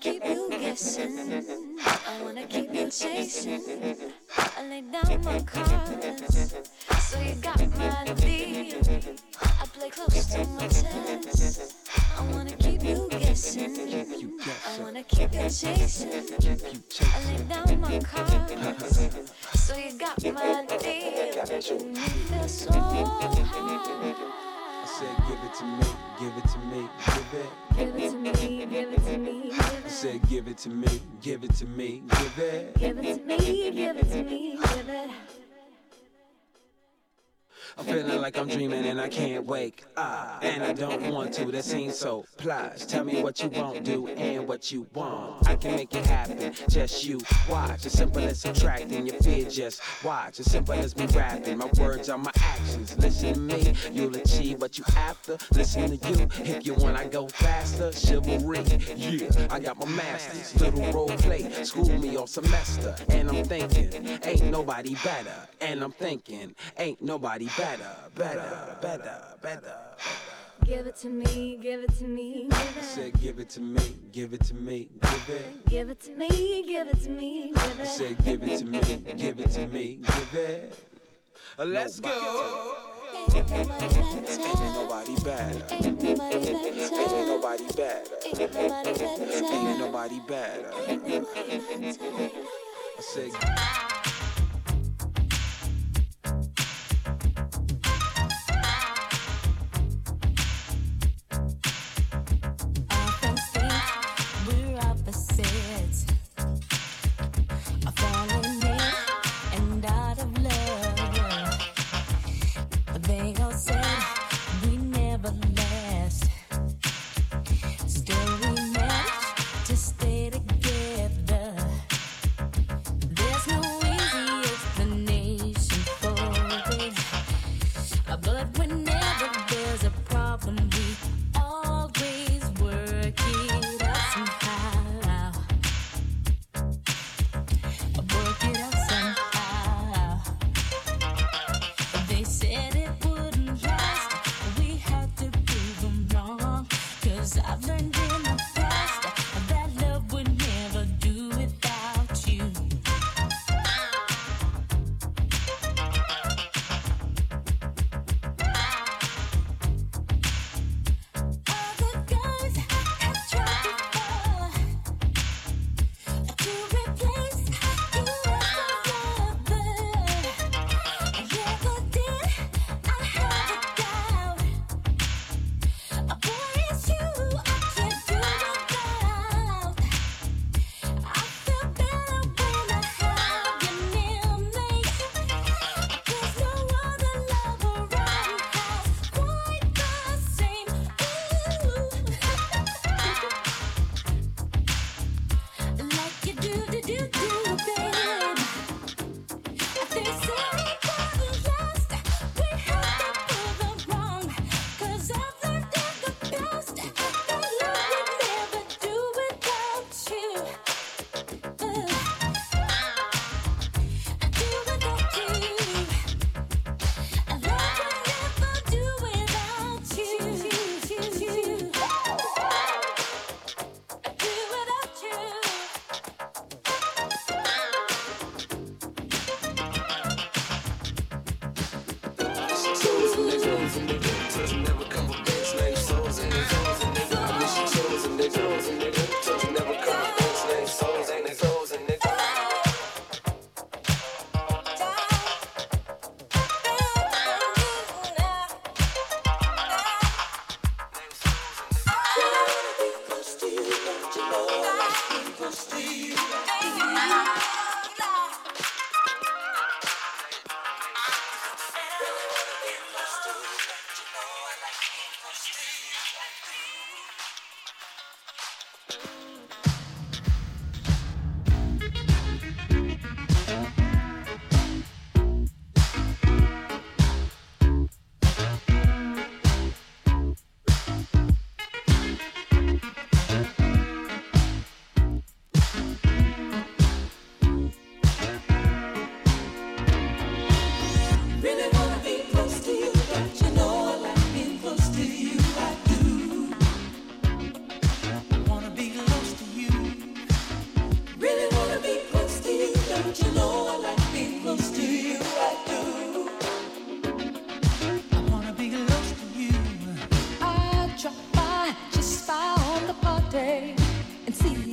keep you guessing. I wanna keep you chasing. I lay down my cards, so you got my lead. I play close to my chest. I wanna keep you guessing. I wanna keep you chasing. I lay down my cards, so you got my lead. You feel so high. Said give it to me, give it to me, give it. Give it to me, give it to me, give it. Said give it to me, give it to me, give it. Give it to me, give it to me, give it. I'm feeling like I'm dreaming and I can't wake up, and I don't want to, that seems so plush. Tell me what you won't do and what you want. I can make it happen, just you watch. As simple as subtracting your fear, just watch. As simple as me rapping, my words are my actions. Listen to me, you'll achieve what you after. Listen to you, if you want I go faster. Chivalry, yeah, I got my masters. Little role play, school me all semester. And I'm thinking, ain't nobody better. And I'm thinking, ain't nobody better. Better, better, better, better. Give it to me, give it to me, give it. Said give it to me, give it to me, give it. Give it to me, give it to me, give it. Said give it to me, give it to me, give it. Let's go. Ain't nobody better. Ain't nobody better. Ain't nobody better. Ain't nobody better. Ain't nobody better. Ain't nobody better. I said.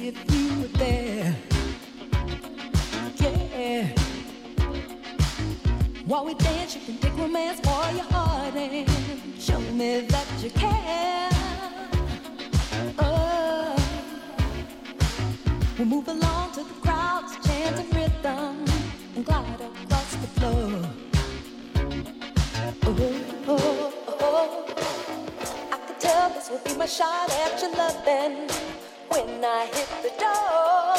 if you were there. Yeah. While we dance, you can take romance for your heart and show me that you care. Oh. We'll move along to the crowd's chanting rhythm and glide across the floor. Oh, oh, oh, oh. I could tell this would be my shot at your loving when I hit the door.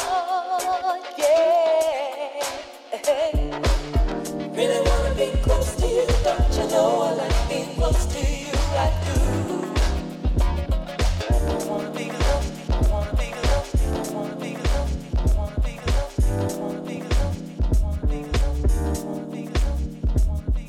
Yeah. Really wanna be close to you, don't you know I like being close to you? I do. I wanna be close to you. I wanna be close to you. I wanna be close to you. I wanna be close to you. I wanna be close to you. I wanna be close to you. I wanna be close to you.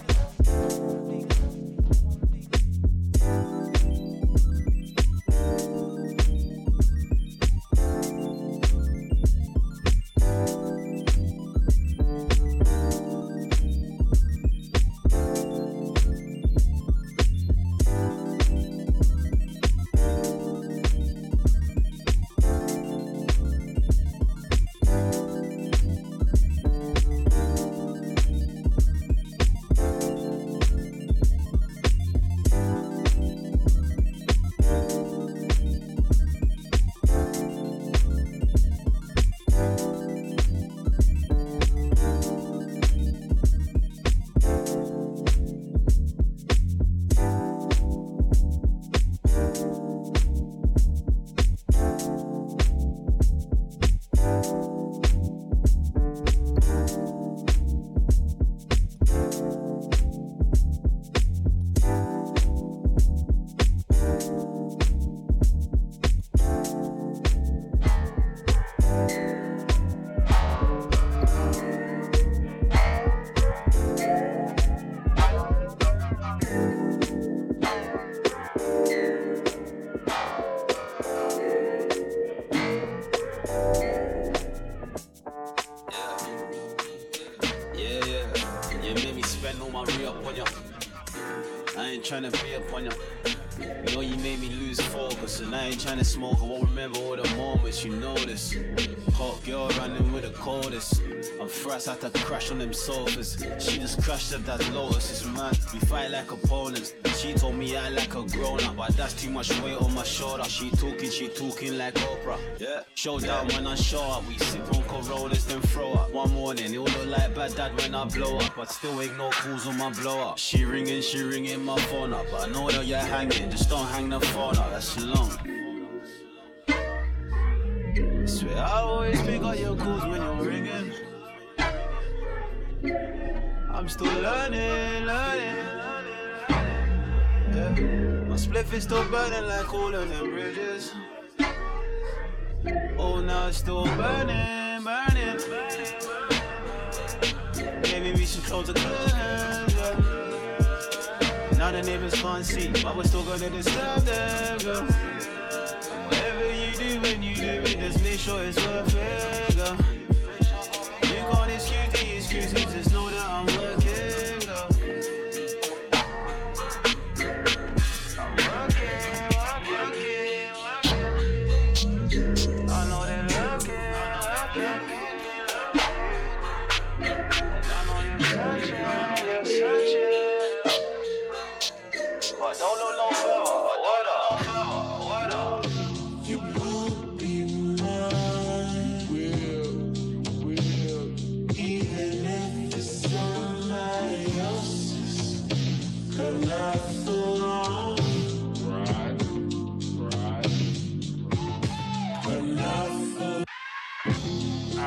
Trying to be up on you. You know you made me lose focus, and I ain't trying to smoke. I won't remember all the moments you notice. Hot girl running with the coldest. I'm fresh, I had to crash on them sofas. She just crashed up that Lotus. It's mad, we fight like opponents. She told me I like a grown up, but that's too much weight on my shoulder. She talking, she talking like Oprah. Yeah. Showdown when I show up. We sip on Corollas, then throw up. One morning, it will look like bad dad when I blow up. But still ignore calls on my blow up. She ringing, she ringing my phone up. I know that you're hanging, just don't hang the phone up. That's long. I swear I always pick up your calls when you're ringing. I'm still learning, learning. Yeah. My spliff is still burning like all of them bridges. Oh, now it's still burning, burning, burning. Maybe we should close the curtains, yeah. Now the neighbors can't see, but we're still gonna disturb them, girl. Whatever you do when you do it, just make sure it's worth it, girl. You can't excuse the excuses, just know that I'm working. I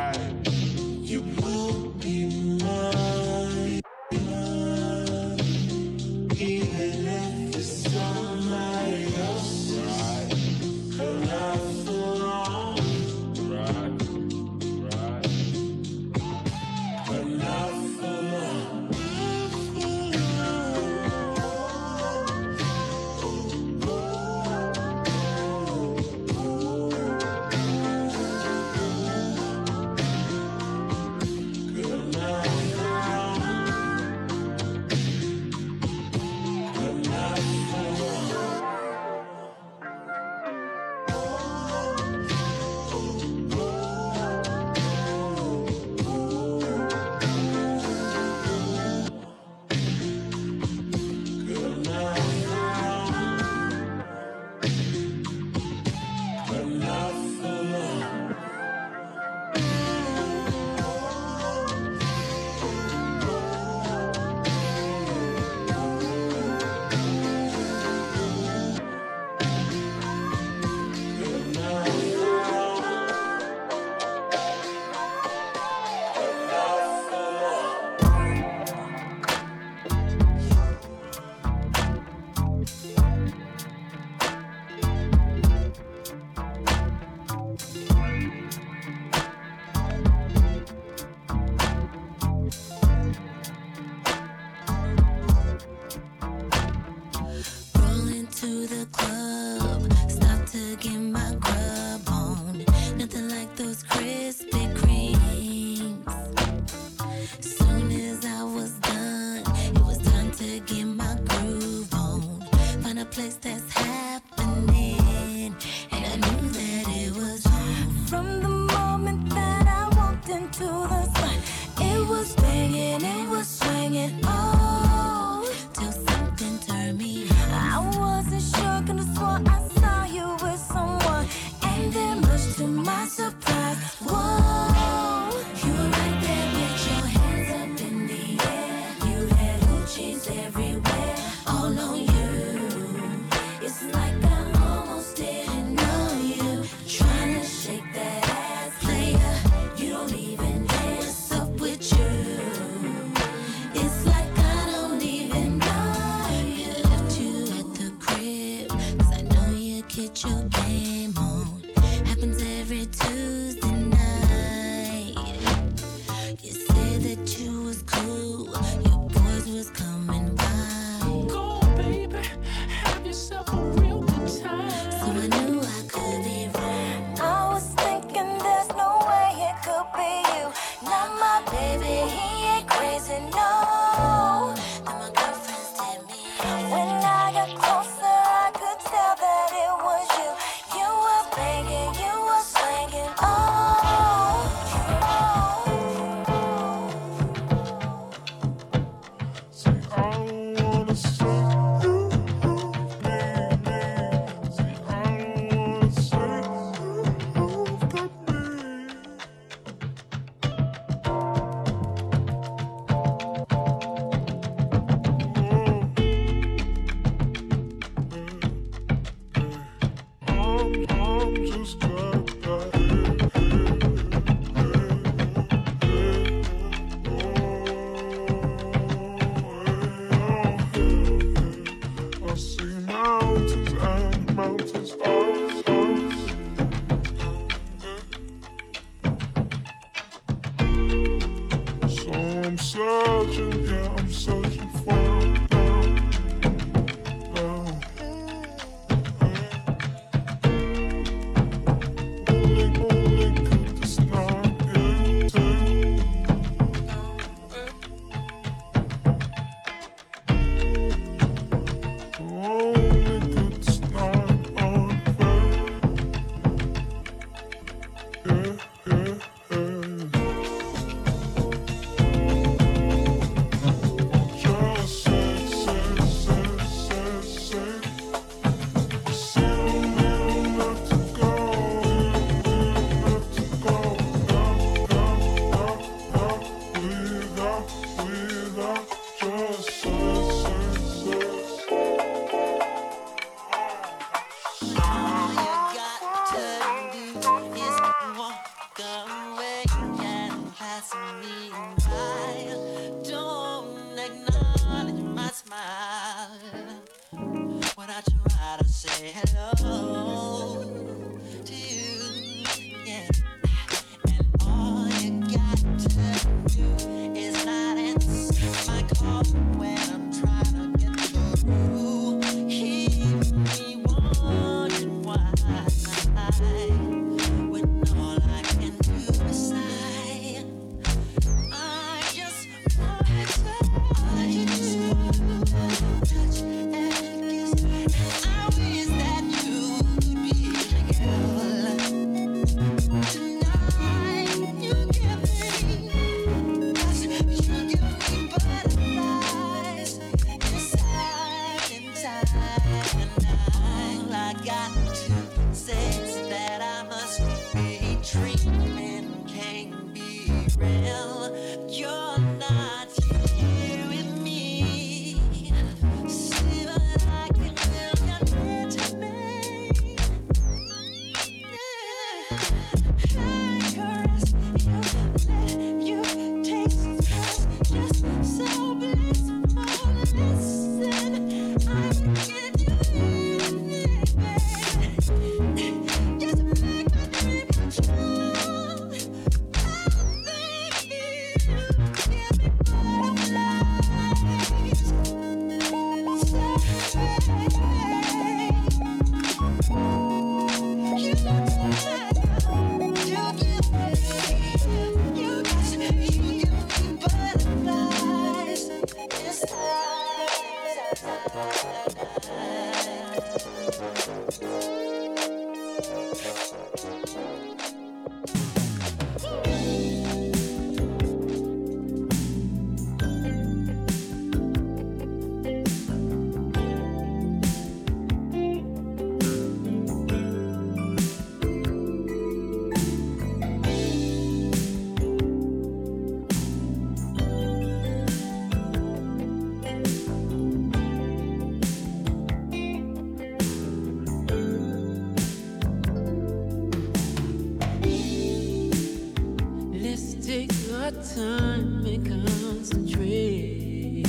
got time and concentrate.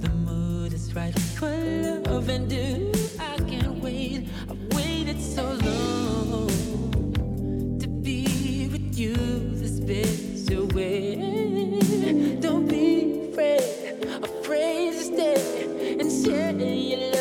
The mood is right, what love and do. I can't wait, I've waited so long to be with you this special way. Don't be afraid, afraid to stay and share your love.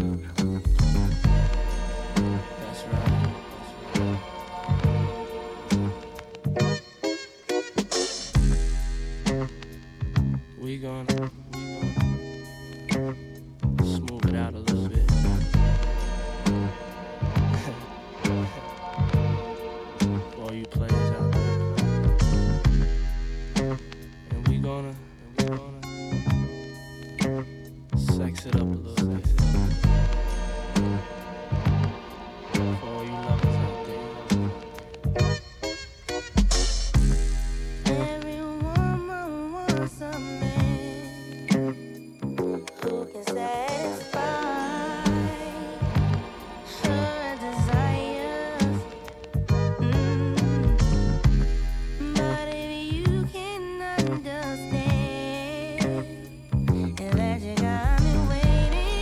Understand and that you got me waiting.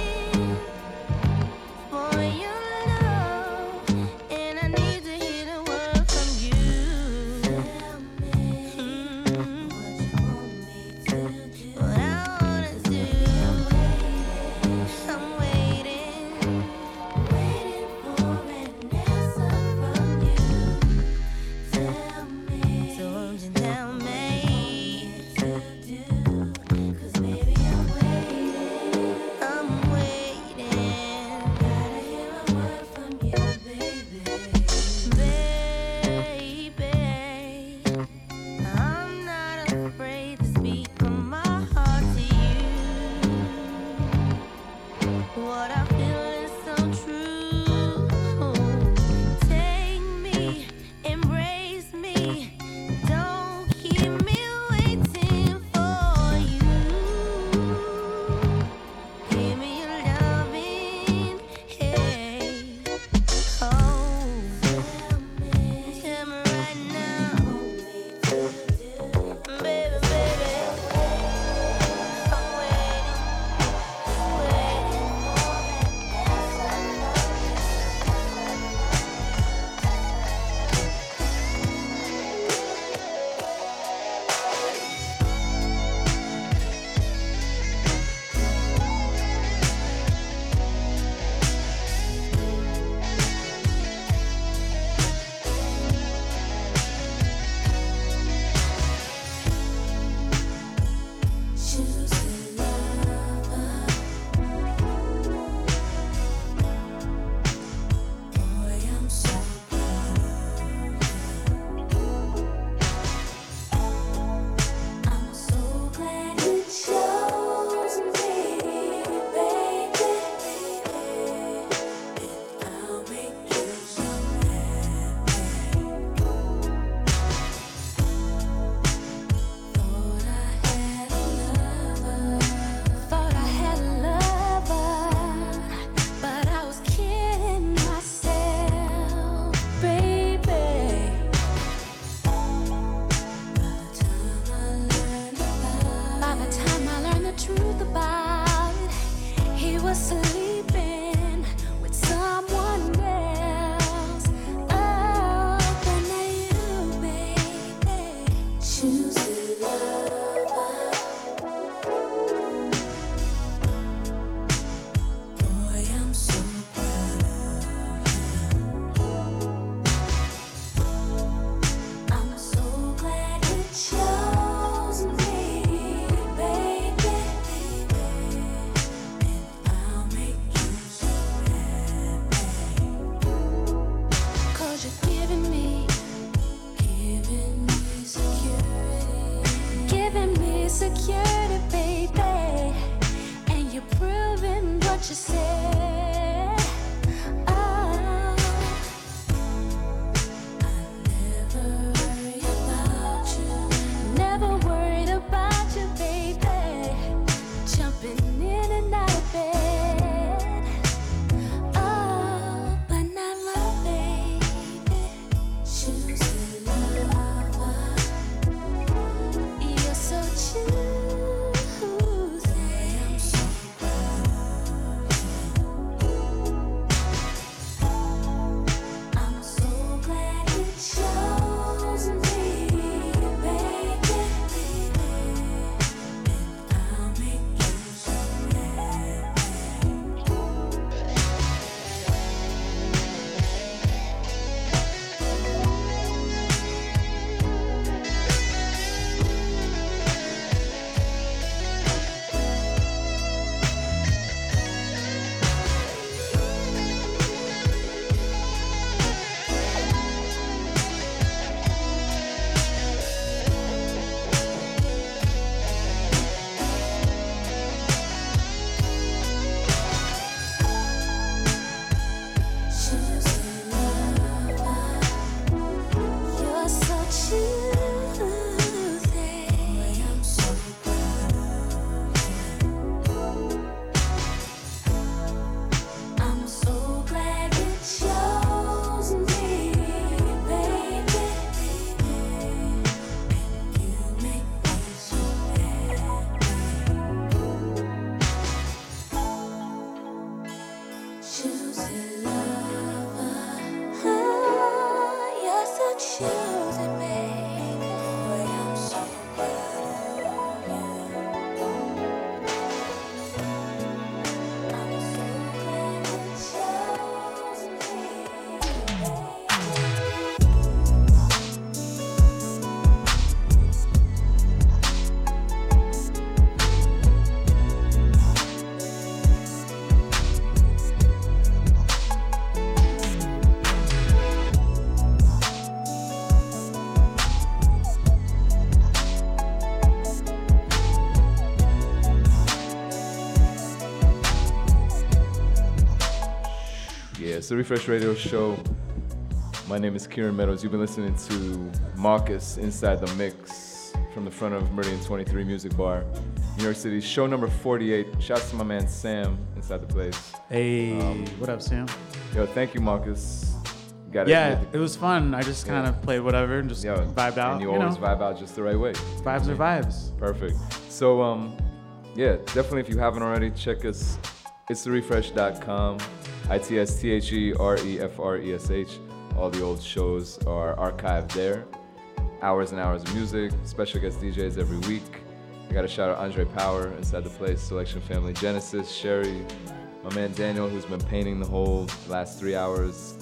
It's the Refresh Radio Show. My name is Kieran Meadows. You've been listening to Marcus Inside the Mix from the front of Meridian twenty-three Music Bar, New York City. Show number forty-eight. Shouts to my man Sam inside the place. Hey, um, what up, Sam? Yo, thank you, Marcus. Got yeah, it. it was fun. I just kind yeah. of played whatever and just yo, vibed out. And you, you always know. vibe out just the right way. Vibes yeah. are vibes. Perfect. So, um, yeah, definitely if you haven't already, check us. It's the refresh dot com. I T S T H E R E F R E S H. All the old shows are archived there. Hours and hours of music, special guest D Js every week. I got to shout out Andre Power, Inside the Place, Selection Family, Genesis, Sherry, my man Daniel, who's been painting the whole last three hours.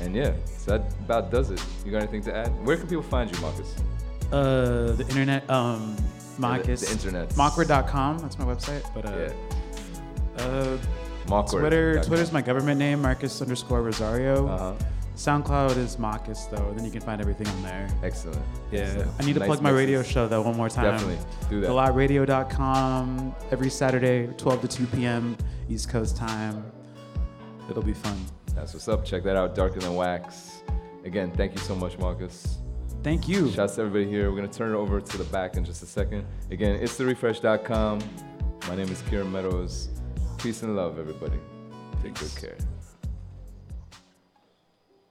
And yeah, so that about does it. You got anything to add? Where can people find you, Marcus? Uh, the internet, um, Marcus. The, the internet. Mockword dot com, that's my website. But uh, yeah. uh Mockword. Twitter, Twitter's my government name, Marcus underscore Rosario. Uh-huh. SoundCloud is Marcus, though. Then you can find everything on there. Excellent. Yeah. Excellent. I need to nice plug my mixes. radio show, though, one more time. Definitely. Do that. the lot radio dot com every Saturday, twelve to two p.m. East Coast time. It'll be fun. That's what's up. Check that out. Darker Than Wax. Again, thank you so much, Marcus. Thank you. Shouts to everybody here. We're going to turn it over to the back in just a second. Again, it's the refresh dot com. My name is Kieran Meadows. Peace and love, everybody. Take good care.